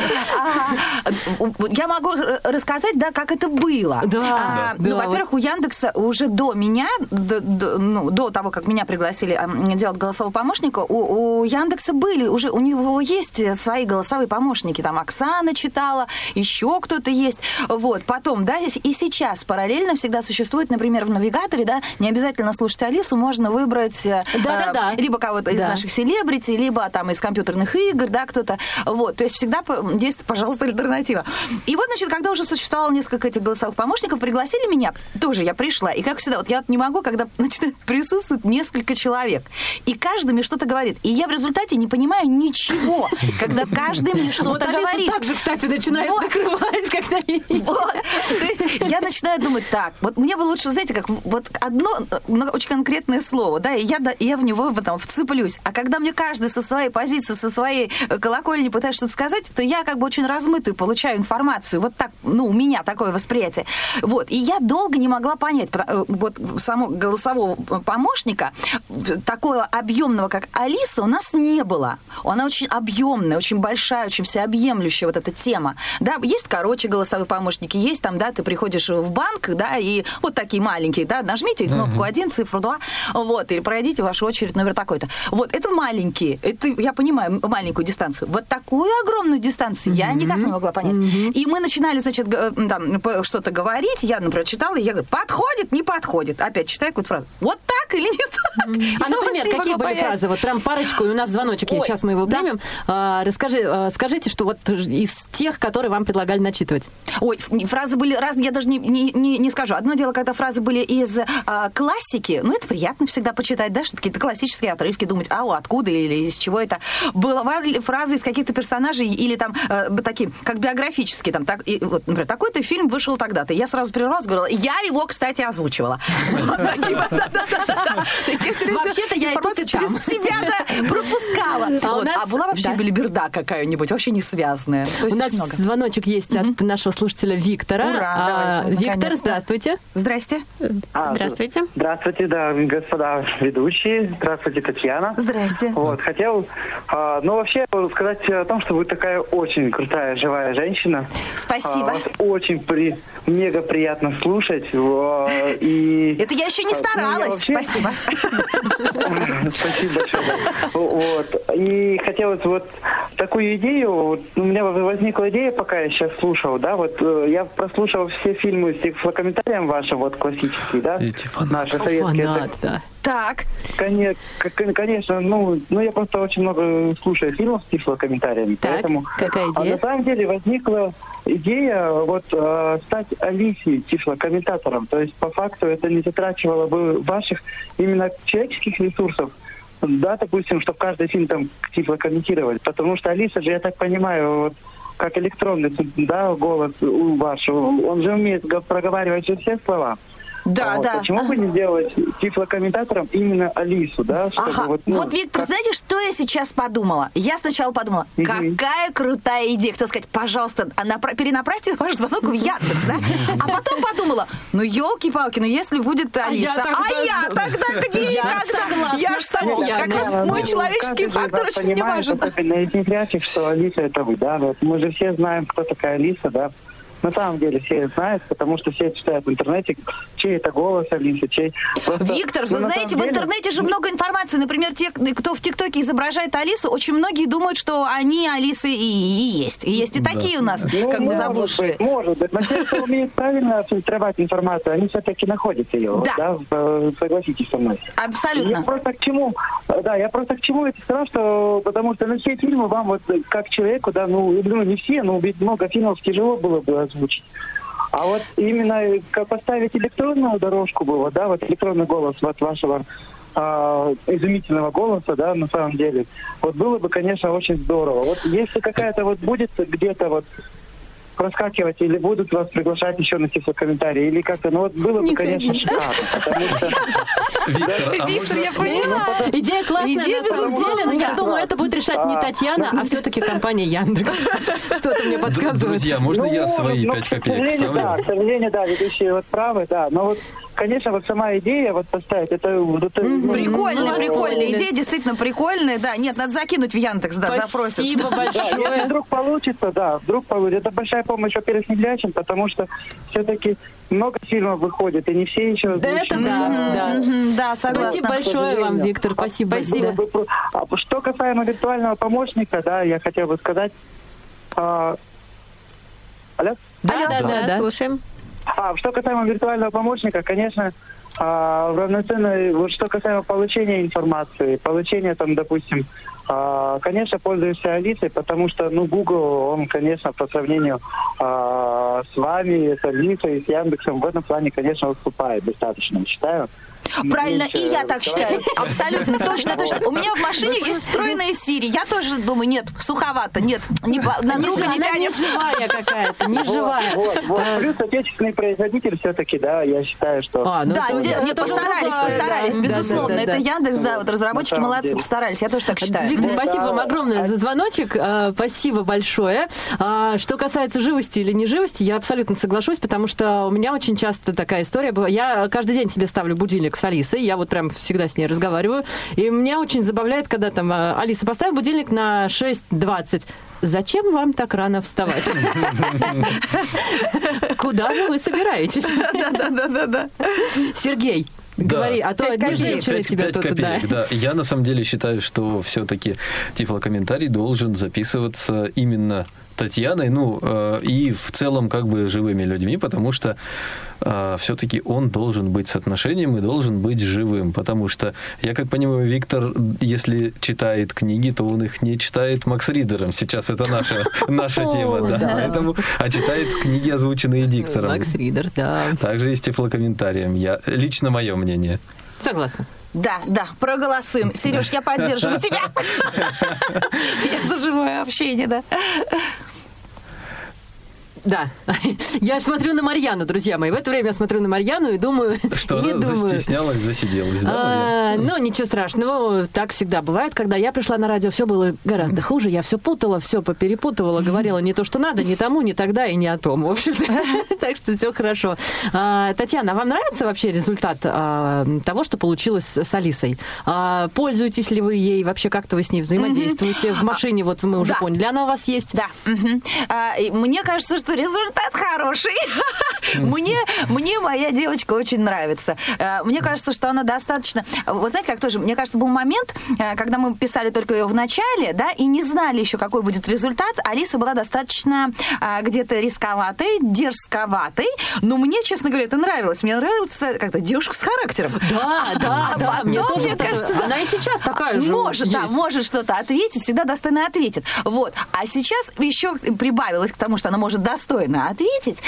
Я могу рассказать, да, как это было. Да. Ну, во-первых, у Яндекса уже до меня, до того, как меня пригласили делать голосового помощника, у Яндекса были уже, у него есть свои голосовые помощники. Там Оксана читала, еще кто-то есть. Вот. Потом, да, и сейчас параллельно всегда существует, например, в навигаторе, да, не обязательно слушать Алису, можно выбрать да, э, да, да. либо кого-то да. из наших селебрити, либо там из компьютерных игр, да, кто-то. Вот, то есть всегда действует, пожалуйста, альтернатива. И вот, значит, когда уже существовало несколько этих голосовых помощников, пригласили меня, тоже я пришла, и, как всегда, вот я не могу, когда начинает присутствовать несколько человек, и каждый мне что-то говорит, и я в результате не понимаю ничего, когда каждый мне что-то говорит. Вот так же, кстати, начинает закрывать, когда... То есть я начинаю думать так, вот мне бы лучше, знаете, как... Вот одно очень конкретное слово, да, и я, да, я в него потом вцеплюсь. А когда мне каждый со своей позиции, со своей колокольни пытается что-то сказать, то я как бы очень размытую получаю информацию. Вот так, ну, у меня такое восприятие. Вот, и я долго не могла понять, вот самого голосового помощника, такого объемного, как Алиса, у нас не было. Она очень объемная, очень большая, очень всеобъемлющая вот эта тема. Да, есть, короче, голосовые помощники, есть там, да, ты приходишь в банк, да, и вот такие маленькие, да, нажмите кнопку один, цифру два, вот, или пройдите вашу очередь, номер такой-то. Вот, это маленькие, это, я понимаю, маленькую дистанцию. Вот такую огромную дистанцию mm-hmm. я никак не могла понять. Mm-hmm. И мы начинали, значит, там, что-то говорить, я, например, читала, и я говорю, подходит, не подходит. Опять читаю какую-то фразу. Вот так или не так? Mm-hmm. А, например, какие были понять. Фразы? Вот прям парочку, и у нас звоночек, Ой, сейчас мы его да? примем. А, расскажи, а, скажите, что вот из тех, которые вам предлагали начитывать. Ой, фразы были разные, я даже не, не, не, не скажу. Одно дело, когда фразы были из а, классики, ну, это приятно всегда почитать, да, что какие-то классические отрывки, думать, а, откуда или из чего это. Бывали фразы из каких-то персонажей или там э, такие, как биографические, там, так, и, вот, например, такой-то фильм вышел тогда-то. Я сразу прервалась, говорила, я его, кстати, озвучивала. Вообще-то я информацию через себя пропускала. А была вообще белиберда какая-нибудь, вообще не связанная. У нас звоночек есть от нашего слушателя Виктора. Виктор, здравствуйте. Здрасте. А, здравствуйте. Здравствуйте, да, господа ведущие. Здравствуйте, Татьяна. Здрасте. Вот, хотел, а, ну, вообще, сказать о том, что вы такая очень крутая, живая женщина. Спасибо. А, вас очень при... мега приятно слушать. А, и... Это я еще не старалась. А, ну, вообще... Спасибо. Спасибо большое. Вот. И хотелось вот такую идею, у меня возникла идея, пока я сейчас слушал, да, вот я прослушал все фильмы с тифлокомментарием вашим, вот, классические. Да? Наши советские. Фанат, да. Так. Конечно, конечно, ну, ну я просто очень много слушаю фильмов с тифлокомментариями. Так, поэтому... какая идея? А на самом деле возникла идея вот э, стать Алисой тифлокомментатором. То есть по факту это не затрачивало бы ваших именно человеческих ресурсов, да, допустим, чтобы каждый фильм там типа комментировать, потому что Алиса же, я так понимаю, вот, как электронный, да, голос у вашего, он же умеет проговаривать же все слова. Да, вот. Да. Почему ага. бы не сделать тифлокомментатором именно Алису, да? Чтобы ага. вот, ну, вот, Виктор, как... знаете, что я сейчас подумала? Я сначала подумала, mm-hmm. какая крутая идея. Кто сказать, пожалуйста, направ... перенаправьте ваш звонок в Яндекс, да? А потом подумала, ну, елки-палки, ну, если будет Алиса, а я тогда где и когда? Я ж согласна. Как раз мой человеческий фактор очень не важен. На этих что Алиса это вы, да? Мы же все знаем, кто такая Алиса, да? На самом деле все знают, потому что все читают в интернете, чей это голос Алисы, чей... Просто... Виктор, вы ну, знаете, в деле... интернете же много информации. Например, те, кто в ТикТоке изображает Алису, очень многие думают, что они Алисы и, и есть. И есть и да. такие у нас, ну, как бы, заблудшие. Может быть, но те, кто умеет правильно фильтровать информацию, они все-таки находят ее. Да. Да, согласитесь со мной. Абсолютно. Я просто к чему... Да, я просто к чему это сказал, что... Потому что на все фильмы вам, вот как человеку, да, ну, люблю не все, но ведь много фильмов тяжело было бы озвучить. А вот именно как поставить электронную дорожку было, да, вот электронный голос от вашего э, изумительного голоса, да, на самом деле, вот было бы, конечно, очень здорово. Вот если какая-то вот будет где-то вот проскакивать, или будут вас приглашать еще на типа комментарии, или как-то, ну вот было бы, конечно, шикарно. Виктор, я поняла. Идея классная, безусловно, но я думаю, это будет решать не Татьяна, а все-таки компания Яндекс. Что-то мне подсказывает. Друзья, можно я свои пять копеек вставлю? Да, к сожалению, да, ведущие вот правы, да, но вот, конечно, вот сама идея вот поставить, это... Прикольная, прикольная идея, действительно прикольная, да, нет, надо закинуть в Яндекс, да, запросят. Спасибо большое. Вдруг получится, да, вдруг получится, это большая помощь, во-первых, неглячим, потому что все-таки много фильмов выходит, и не все еще... Да, это да, да. Mm-hmm, да, согласна. Спасибо большое вам, Виктор, спасибо. Спасибо. Что касаемо виртуального помощника, да, я хотела бы сказать... А... Алло? Да, Алло? Да, да, да, да, слушаем. А, что касаемо виртуального помощника, конечно, а, равноценно, вот что касаемо получения информации, получения там, допустим, конечно, пользуюсь Алисой, потому что, ну, Google, он, конечно, по сравнению э, с вами, с Алисой, с Яндексом, в этом плане, конечно, уступает достаточно, считаю. Правильно, и я так считаю. Абсолютно точно, точно. У меня в машине есть встроенная Сири. Я тоже думаю, нет, суховато, нет, на друга не тянет. Не живая какая-то, не живая. Плюс отечественный производитель все-таки, да, я считаю, что... Да, постарались, постарались, безусловно. Это Яндекс, да, вот разработчики молодцы, постарались. Я тоже так считаю. Виктор, спасибо вам огромное за звоночек. Спасибо большое. Что касается живости или неживости, я абсолютно соглашусь, потому что у меня очень часто такая история была. Я каждый день себе ставлю будильник с Алисой. Я вот прям всегда с ней разговариваю. И меня очень забавляет, когда там Алиса, поставь будильник на шесть двадцать. Зачем вам так рано вставать? Куда же вы собираетесь? Да-да-да-да-да. Сергей, говори, да. А то одни женщины тебя тут, да. Да. Я на самом деле считаю, что все-таки тифлокомментарий должен записываться именно Татьяной, ну, э, и в целом как бы живыми людьми, потому что э, все-таки он должен быть соотношением и должен быть живым, потому что, я как понимаю, Виктор, если читает книги, то он их не читает макс-ридером, сейчас это наша, наша тема, да, поэтому, а читает книги, озвученные диктором. Макс-ридер, да. Также и с тифлокомментарием, я, лично мое мнение. Согласна. Да, да, проголосуем. Сереж, я поддерживаю тебя. Я за живое общение, да. Да. Я смотрю на Марьяну, друзья мои. В это время я смотрю на Марьяну и думаю... Что она застеснялась, засиделась, да? Ну, ничего страшного. Так всегда бывает. Когда я пришла на радио, все было гораздо хуже. Я все путала, все поперепутывала, говорила не то, что надо, не тому, не тогда и не о том. В общем-то, так что все хорошо. Татьяна, вам нравится вообще результат того, что получилось с Алисой? Пользуетесь ли вы ей? Вообще, как-то вы с ней взаимодействуете? В машине, вот мы уже поняли, она у вас есть? Да. Мне кажется, что результат хороший. мне, мне моя девочка очень нравится. Мне кажется, что она достаточно... Вот знаете, как тоже, мне кажется, был момент, когда мы писали только ее в начале, да, и не знали еще, какой будет результат. Алиса была достаточно где-то рисковатой, дерзковатой, но мне, честно говоря, это нравилось. Мне нравится как-то девушка с характером. Да, да, а да. Потом, мне тоже мне кажется, да, она и сейчас такая же может, да, может что-то ответить, всегда достойно ответит. Вот. А сейчас еще прибавилось к тому, что она может достойно достойно ответить,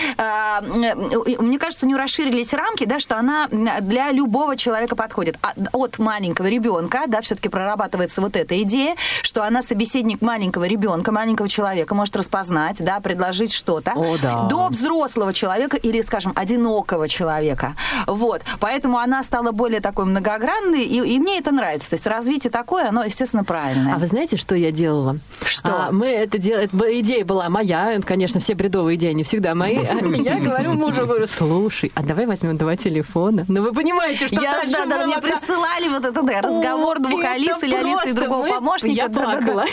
мне кажется, у нее расширились рамки, да, что она для любого человека подходит. От маленького ребенка, да, все-таки прорабатывается вот эта идея, что она собеседник маленького ребенка, маленького человека, может распознать, да, предложить что-то. О, да. До взрослого человека или, скажем, одинокого человека. Вот. Поэтому она стала более такой многогранной, и, и мне это нравится. То есть развитие такое, оно, естественно, правильное. А вы знаете, что я делала? Что? А, мы это делали... Идея была моя. Конечно, все бредовые идеи, не всегда мои. Я говорю мужу, говорю, слушай, а давай возьмем два телефона. Ну, вы понимаете, что дальше было. Да, да, мне присылали вот этот разговор двух Алис или Алисы и другого помощника. Я плакала. А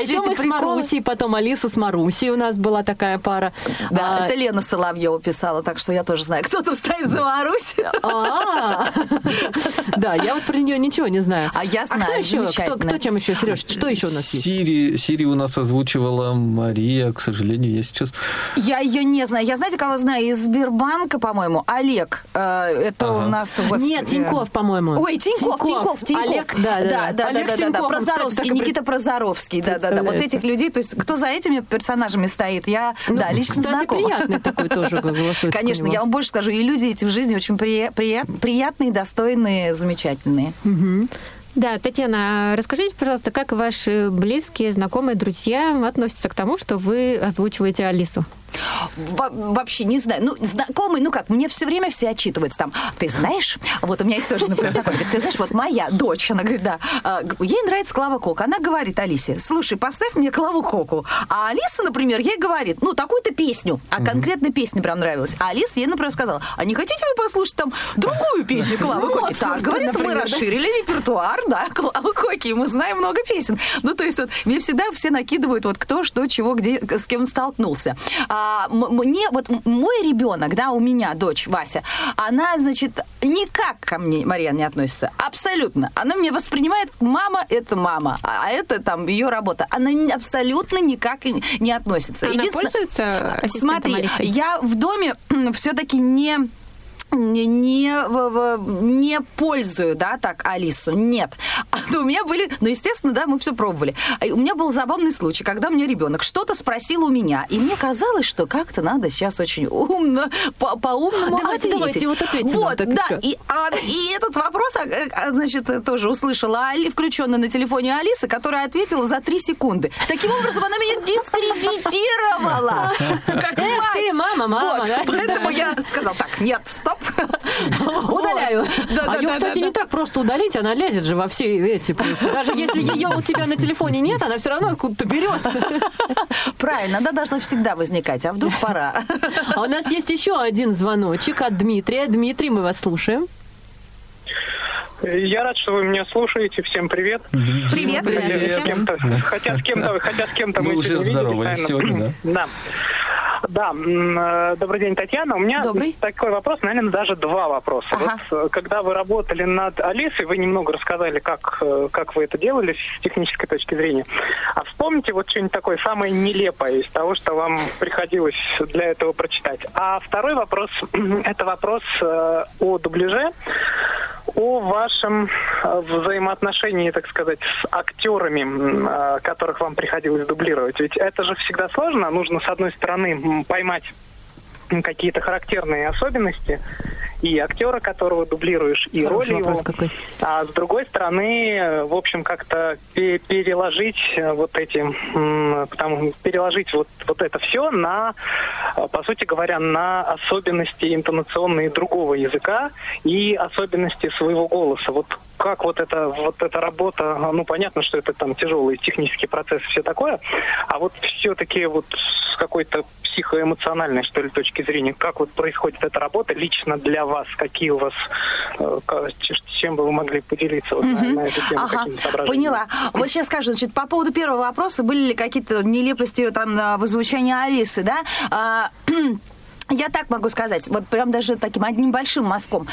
еще мы с Марусей, потом Алису с Марусей у нас была такая пара. Да, это Лена Соловьева писала, так что я тоже знаю, кто там стоит за Марусей. Да, я вот про нее ничего не знаю. А я знаю. А кто еще? Кто чем еще, Сереж? Что еще у нас есть? Сири, Сири у нас озвучивала Мария, к сожалению, я сейчас... Я ее не знаю. Я, знаете, кого знаю? Из Сбербанка, по-моему, Олег. Это у нас... Нет, Тиньков, по-моему. Ой, Тиньков, Тиньков, Тиньков. Олег, да, да, да. Олег Тиньков. Прозоровский, Никита Прозоровский. Да, да, да. Вот этих людей, то есть кто за этими персонажами стоит, я, да, лично знаком. Кстати, приятный такой тоже голосует. Конечно, я вам больше скажу. И люди эти в жизни очень приятные, достойные, замечательные. Да, Татьяна, расскажите, пожалуйста, как ваши близкие, знакомые, друзья относятся к тому, что вы озвучиваете Алису? Во- вообще не знаю. Ну, знакомый, ну как, мне все время все отчитываются там. Ты знаешь, вот у меня есть тоже, например, знакомый, говорит, ты знаешь, вот моя дочь, она говорит, да, ей нравится Клава Кока. Она говорит Алисе, слушай, поставь мне Клаву Коку. А Алиса, например, ей говорит, ну, такую-то песню, а конкретно песня прям нравилась. А Алиса ей, например, сказала, а не хотите вы послушать там другую песню Клавы Коки? Так, говорит, мы расширили репертуар, да, Клавы Коки, и мы знаем много песен. Ну, то есть вот мне всегда все накидывают, вот кто, что, чего, где, с кем столкнулся. Мне, вот мой ребенок, да, у меня дочь Вася, она, значит, никак ко мне, Марьяна, не относится. Абсолютно. Она меня воспринимает, мама, это мама, а это там ее работа. Она абсолютно никак не относится. Она пользуется ассистентом Алисы? Смотри, я в доме все-таки не... Не, не, не пользую, да, так, Алису. Нет. Но у меня были... Ну, естественно, да, мы все пробовали. У меня был забавный случай, когда мне ребенок что-то спросил у меня, и мне казалось, что как-то надо сейчас очень умно, по- по-умному давайте, ответить. Давайте, вот ответим. Вот, да. И, а, и этот вопрос, значит, тоже услышала Али, включенную на телефоне Алисы, которая ответила за три секунды. Таким образом, она меня дискредитировала. Как мать. Мама, мама. Поэтому я сказала, так, нет, стоп. Удаляю. Да, а да, ее, да, кстати, да, не да. так просто удалить, она лезет же во все эти просто. Даже если ее у тебя на телефоне нет, она все равно откуда-то берется. Правильно, она должна всегда возникать, а вдруг пора. А у нас есть еще один звоночек от Дмитрия. Дмитрий, мы вас слушаем. Я рад, что вы меня слушаете. Всем привет. Привет. Привет. С кем-то, хотя с кем-то, хотя с кем-то мы, мы уже здоровы сегодня. Да. Да, добрый день, Татьяна. У меня добрый. Такой вопрос, наверное, даже два вопроса. Ага. Вот, когда вы работали над Алисой, вы немного рассказали, как, как вы это делали с технической точки зрения. А вспомните вот что-нибудь такое самое нелепое из того, что вам приходилось для этого прочитать. А второй вопрос, это вопрос о дубляже, о вашем взаимоотношении, так сказать, с актерами, которых вам приходилось дублировать. Ведь это же всегда сложно. Нужно, с одной стороны, поймать какие-то характерные особенности и актера, которого дублируешь, и хороший роль его. Какой. А с другой стороны, в общем, как-то переложить вот эти, потому, переложить вот, вот это все на, по сути говоря, на особенности интонационные другого языка и особенности своего голоса. Вот как вот эта, вот эта работа, ну, понятно, что это там тяжелый технический процесс и все такое, а вот все-таки вот с какой-то психоэмоциональной, что ли, точки зрения, как вот происходит эта работа лично для вас, какие у вас, чем бы вы могли поделиться вот, mm-hmm. на, на эту тему, ага. какими соображениями? Поняла. Вот сейчас скажу, значит, по поводу первого вопроса, были ли какие-то нелепости там в озвучении Алисы, да? Я так могу сказать, вот прям даже таким одним большим мазком.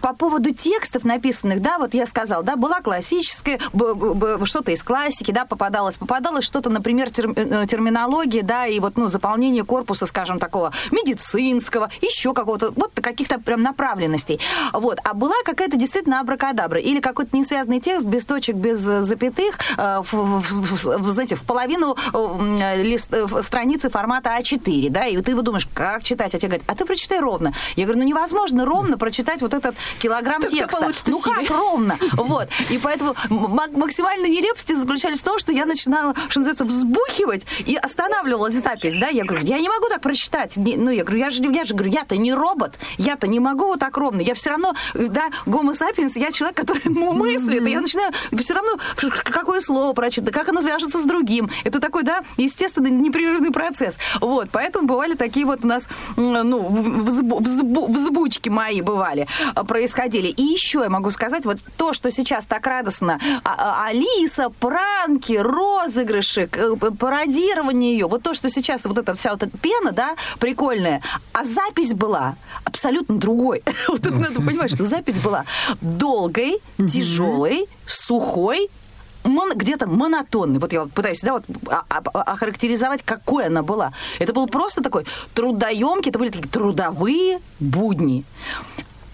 По поводу текстов написанных, да, вот я сказала, да, была классическая, б, б, что-то из классики, да, попадалось, попадалось что-то, например, тер, терминология, да, и вот, ну, заполнение корпуса, скажем, такого медицинского, еще какого-то, вот каких-то прям направленностей. Вот, а была какая-то действительно абракадабра или какой-то несвязанный текст без точек, без запятых, э, в, в, в, знаете, в половину э, лист, э, страницы формата А четыре, да, и ты думаешь, как читать? Тебе говорят, а ты прочитай ровно. Я говорю, ну невозможно ровно прочитать вот этот килограмм так текста. Ну себе. Как ровно? Вот. И поэтому м- максимальные нелепости заключались в том, что я начинала, что называется, взбухивать и останавливала запись, да. Я говорю, я не могу так прочитать. Не, ну, я говорю, я же, я же говорю, я-то не робот, я-то не могу вот так ровно. Я все равно, да, гомо сапиенс, я человек, который мыслит, и я начинаю все равно, какое слово прочитать, как оно свяжется с другим. Это такой, да, естественный, непрерывный процесс. Вот. Поэтому бывали такие вот у нас... ну, взбучки мои бывали, происходили. И еще я могу сказать, вот то, что сейчас так радостно, а- Алиса, пранки, розыгрыши, пародирование ее, вот то, что сейчас вот эта вся вот эта пена, да, прикольная, а запись была абсолютно другой. Вот это надо понимать, что запись была долгой, тяжелой, сухой, Мон, где-то монотонный. Вот я вот пытаюсь, да, вот охарактеризовать, какой она была. Это был просто такой трудоемкий, это были такие трудовые будни.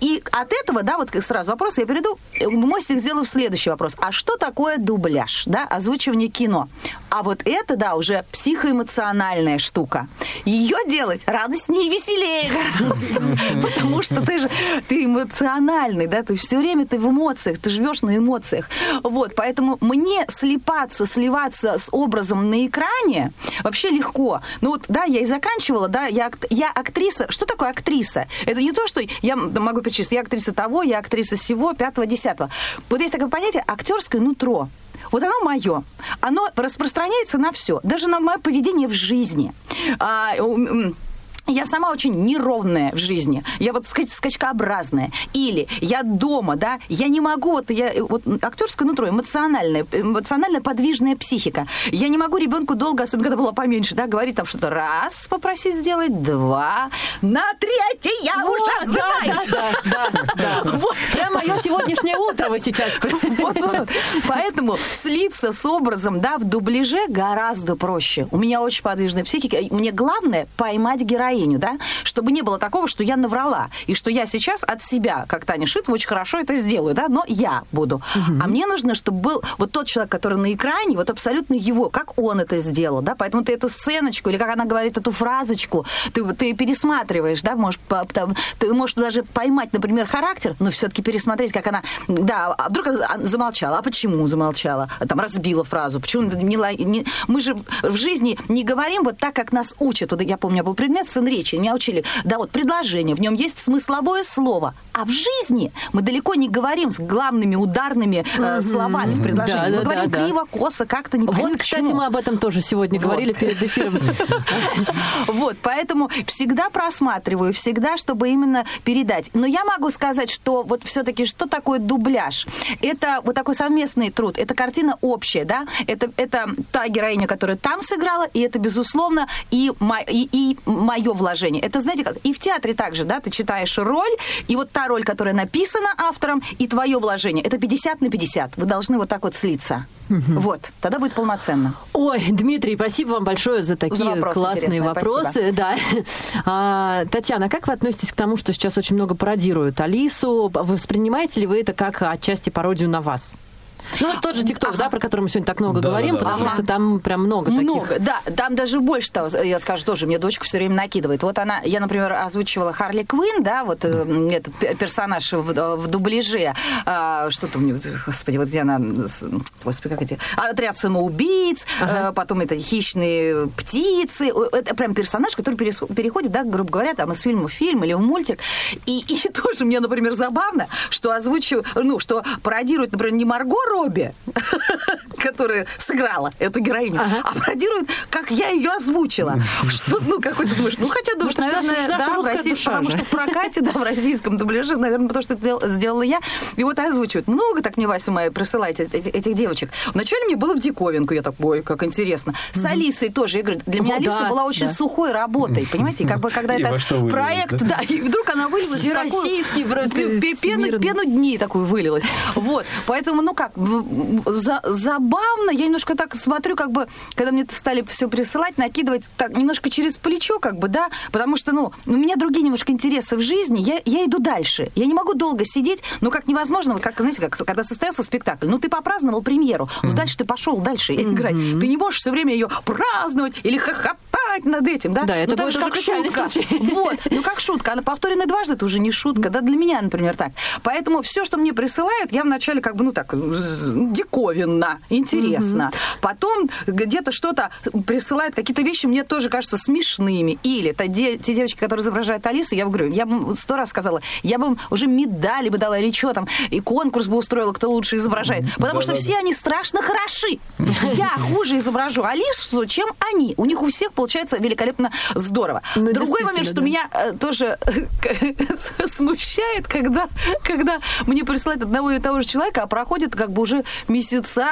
И от этого, да, вот сразу вопрос, я перейду, мостик сделаю в следующий вопрос. А что такое дубляж, да, озвучивание кино? А вот это, да, уже психоэмоциональная штука. Ее делать радостнее и веселее гораздо, потому что ты же, ты эмоциональный, да, ты все время, ты в эмоциях, ты живешь на эмоциях. Вот, поэтому мне слипаться, сливаться с образом на экране вообще легко. Ну вот, да, я и заканчивала, да, я, я актриса. Что такое актриса? Это не то, что я могу чисто. Я актриса того, я актриса сего, пятого, десятого. Вот есть такое понятие актерское нутро. Вот оно мое. Оно распространяется на все. Даже на мое поведение в жизни. А, я сама очень неровная в жизни. Я вот скач- скачкообразная. Или я дома, да, я не могу... Вот, я, вот актерское нутро, эмоциональная, эмоционально подвижная психика. Я не могу ребенку долго, особенно когда была поменьше, да, говорить там что-то раз, попросить сделать, два, на третий я вот, уже взрываюсь. Да, да, да, да, да. Вот прям мое сегодняшнее утро вы сейчас. Поэтому слиться с образом, да, в дубляже гораздо проще. У меня очень подвижная психика. Мне главное поймать героиню. Да? Чтобы не было такого, что я наврала, и что я сейчас от себя, как Таня Шитова, очень хорошо это сделаю, да, но я буду. Угу. А мне нужно, чтобы был вот тот человек, который на экране, вот абсолютно его, как он это сделал, да, поэтому ты эту сценочку, или как она говорит, эту фразочку, ты, ты пересматриваешь, да, можешь, там, ты можешь даже поймать, например, характер, но все-таки пересмотреть, как она, да, а вдруг она замолчала, а почему замолчала, там, разбила фразу, почему не, не, мы же в жизни не говорим вот так, как нас учат, вот я помню, у меня был предмет сцен речи, меня учили, да, вот предложение, в нем есть смысловое слово, а в жизни мы далеко не говорим с главными ударными э, словами в предложении, да, мы да, говорим да, криво, да. косо, как-то не понятно. Вот, кстати, мы об этом тоже сегодня вот. говорили перед эфиром. Вот, поэтому всегда просматриваю, всегда, чтобы именно передать. Но я могу сказать, что вот все-таки что такое дубляж? Это вот такой совместный труд, это картина общая, да, это это та героиня, которая там сыграла, и это, безусловно, и мое вложение. Это, знаете, как и в театре также, да, ты читаешь роль, и вот та роль, которая написана автором, и твое вложение. Это пятьдесят на пятьдесят. Вы должны вот так вот слиться. Угу. Вот. Тогда будет полноценно. Ой, Дмитрий, спасибо вам большое за такие за вопросы классные вопросы. Да. А, Татьяна, как вы относитесь к тому, что сейчас очень много пародируют Алису? Вы воспринимаете ли вы это как отчасти пародию на вас? Ну, вот тот же ТикТок, ага. да, про который мы сегодня так много да, говорим, да, да, потому да. что там прям много, много таких. Да, там даже больше того, я скажу тоже, мне дочка все время накидывает. Вот она, я, например, озвучивала Харли Квинн, да, вот mm. этот персонаж в, в дубляже, а, что-то у нее, господи, вот где она, господи, как эти, отряд самоубийц, ага. а, потом это хищные птицы, это прям персонаж, который переходит, да, грубо говоря, там из фильма в фильм или в мультик. И, и тоже мне, например, забавно, что озвучивают, ну, что пародируют, например, не Марго Робби, которая сыграла эту героиню, аплодирует, как я ее озвучила. Что, ну, как ты думаешь, ну, хотя, думаешь, наверное, да, в России, потому что в прокате, да, в российском дубляже, наверное, потому что это сделала я, и вот озвучивают. Много так мне, Вася моя, присылает этих девочек. Вначале мне было в диковинку, я так, ой, как интересно. С Алисой тоже, я говорю, для меня Алиса была очень сухой работой, понимаете, как бы, когда это проект, да, и вдруг она вылезла всероссийский просто, пену дни такую вылилась. Вот, поэтому, ну как, забавно, я немножко так смотрю, как бы, когда мне стали все присылать, накидывать, так, немножко через плечо, как бы, да, потому что, ну, у меня другие немножко интересы в жизни, я, я иду дальше, я не могу долго сидеть, ну, как невозможно, вот, как, знаете, как, когда состоялся спектакль, ну, ты попраздновал премьеру, ну, mm-hmm. дальше ты пошел дальше mm-hmm. играть, ты не можешь все время ее праздновать или хохотать над этим, да? Да, это ну, будет так, уже как шутка. Вот, ну, как шутка, она повторена дважды, это уже не шутка, да, для меня, например, так. Поэтому все, что мне присылают, я вначале, как бы, ну, так, диковинно, интересно. Mm-hmm. Потом где-то что-то присылают, какие-то вещи мне тоже кажутся смешными. Или та, де, те девочки, которые изображают Алису, я говорю, я бы сто раз сказала, я бы им уже медали бы дала или что там, и конкурс бы устроила, кто лучше изображает. Потому да, что да, все да. они страшно хороши. Я хуже изображу Алису, чем они. У них у всех получается великолепно здорово. Ну, другой момент, что да. меня э, тоже смущает, когда, когда мне присылают одного и того же человека, а проходит как бы уже месяца,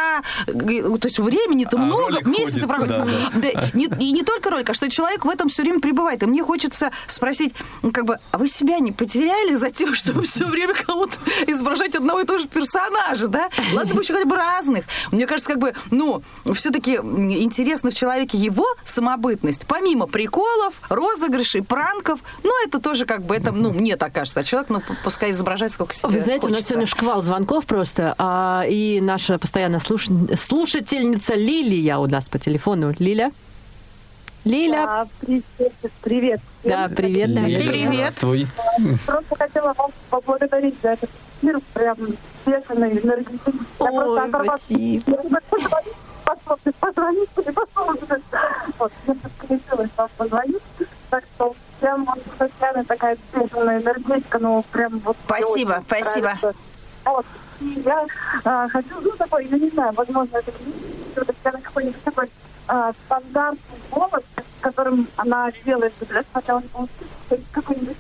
то есть времени-то а много, месяца проходит. Да, да. Да, не, и не только ролик, а что человек в этом все время пребывает. И мне хочется спросить, как бы, а вы себя не потеряли за тем, что все время кого-то изображать одного и того же персонажа, да? Ладно бы еще хотя бы разных. Мне кажется, как бы, ну, все-таки интересно в человеке его самобытность, помимо приколов, розыгрышей, пранков, ну, это тоже как бы, это, ну, мне так кажется, а человек, ну, пускай изображает сколько себя хочется. Вы знаете, хочется. У нас сегодня шквал звонков просто, а, и наша постоянная слуш... слушательница Лилия у нас по телефону. Лиля? Лиля? Да, привет. Привет. Да, привет. Лиля, привет. Здравствуй. Просто хотела вам поблагодарить за этот эфир, прям бешеный, энергетический. Ой, спасибо. Послушайте, позвоните, послушайте. Вот, я просто решилась вам позвонить, так что прям вот постоянно такая бешеная энергетика, но прям вот... Спасибо, спасибо. Нравится. Вот. И я а, хочу, ну, такой, я не знаю, возможно, это какой-нибудь такой а, стандартный голос, которым она делает, да, сначала какую-нибудь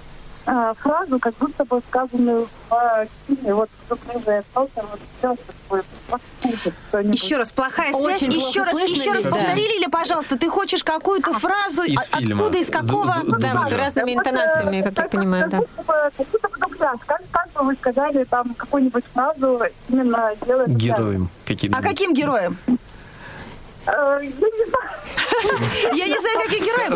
а, фразу, как будто бы сказанную в фильме, вот, кто приезжает, вот, все такое, послушать что-нибудь. Еще раз, плохая связь, очень еще раз, слышно, еще раз да. повтори, Лиля, пожалуйста, ты хочешь какую-то фразу, из от, фильма. Откуда, из какого? Д- да, да, разными интонациями, как я понимаю, да. Да, как, как вы сказали, там какую-нибудь фразу именно делать... Героем. Каким? А каким героем? Я не знаю. Я не знаю, каким героем.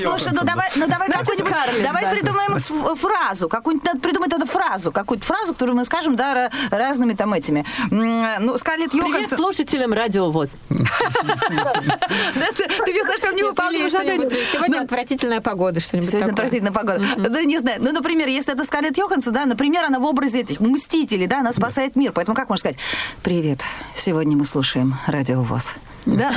Слушай, ну давай, ну давай какую-нибудь... Давай придумаем фразу. Какую-нибудь надо придумать эту фразу. Какую-то фразу, которую мы скажем, да, разными там этими. Ну, Скарлетт Йоханссон... Привет слушателям Радио ВОС. Ты мне, Саша, мне выполнила задачу. Сегодня отвратительная погода, что-нибудь такое. Сегодня отвратительная погода. Да, не знаю. Ну, например, если это Скарлетт Йоханссон, да, например, она в образе этих мстителей, да, она спасает мир. Поэтому как можно сказать? Привет, сегодня мы слушаем Радио ВОС. Да,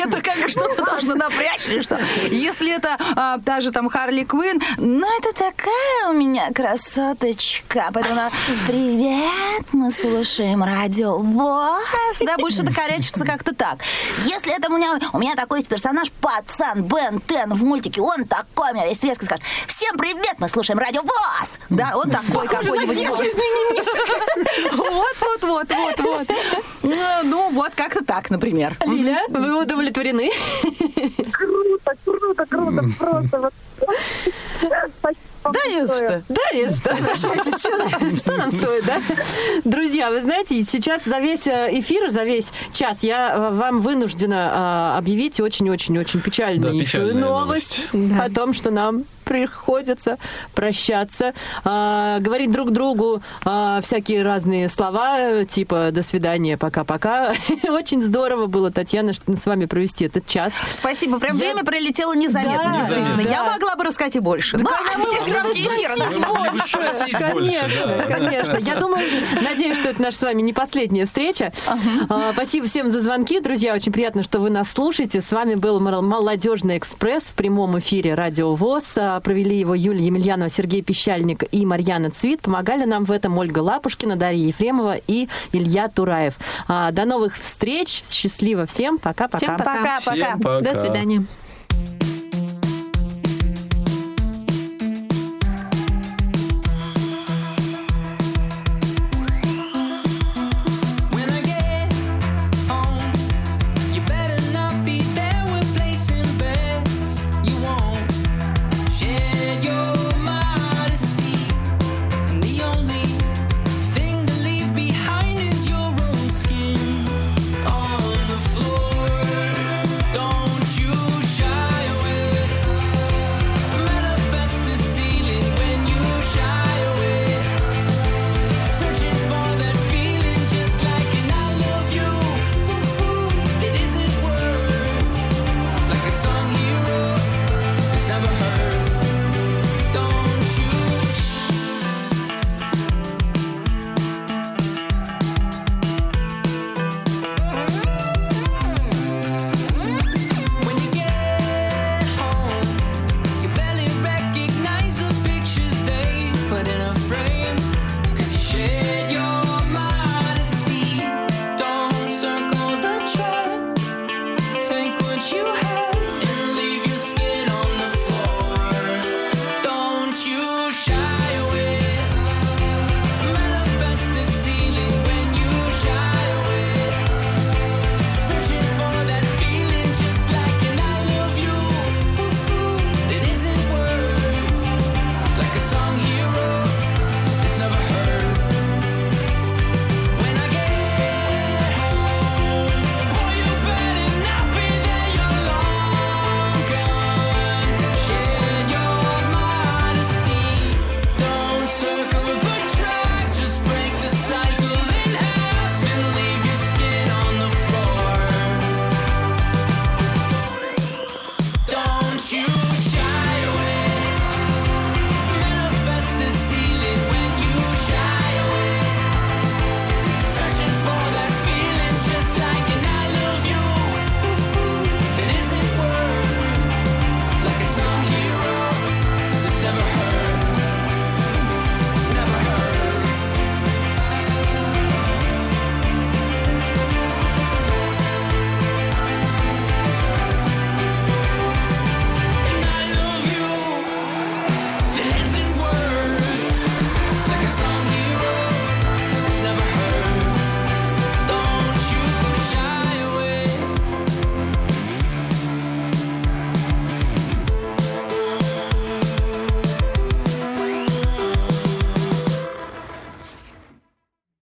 это как что-то должно напрячь или что. Если это а, та же там Харли Квинн, ну это такая у меня красоточка. Поэтому она, привет, мы слушаем Радио ВОС. Да, будет что-то корячиться как-то так. Если это у меня, у меня такой персонаж, пацан Бен Тен в мультике, он такой, меня весь резко скажет, всем привет, мы слушаем Радио ВОС. Да, он такой какой-нибудь. Вот, вот, вот, вот, вот. Ну, вот как-то так, например. Лиля, вы удовлетворены? Круто, круто, круто, просто вот. Да не за что. Да не за что. Что нам стоит, да? Друзья, вы знаете, сейчас за весь эфир, за весь час я вам вынуждена объявить очень-очень-очень печальную новость о том, что нам приходится прощаться, э, говорить друг другу э, всякие разные слова, типа «до свидания, пока-пока». Очень здорово было, Татьяна, что с вами провести этот час. Спасибо, прям я... время пролетело незаметно, да, действительно. Да, да. Я могла бы рассказать и больше. больше. Да, конечно, конечно. Я думаю, надеюсь, что это наша с вами не последняя встреча. Спасибо всем за звонки, друзья. Очень приятно, что вы нас слушаете. С вами был «Молодёжный экспресс» в прямом эфире Радио ВОС. Провели его Юлия Емельянова, Сергей Пищальник и Марьяна Цвит. Помогали нам в этом Ольга Лапушкина, Дарья Ефремова и Илья Тураев. До новых встреч. Счастливо всем. Пока-пока. Всем пока. Пока-пока. До свидания.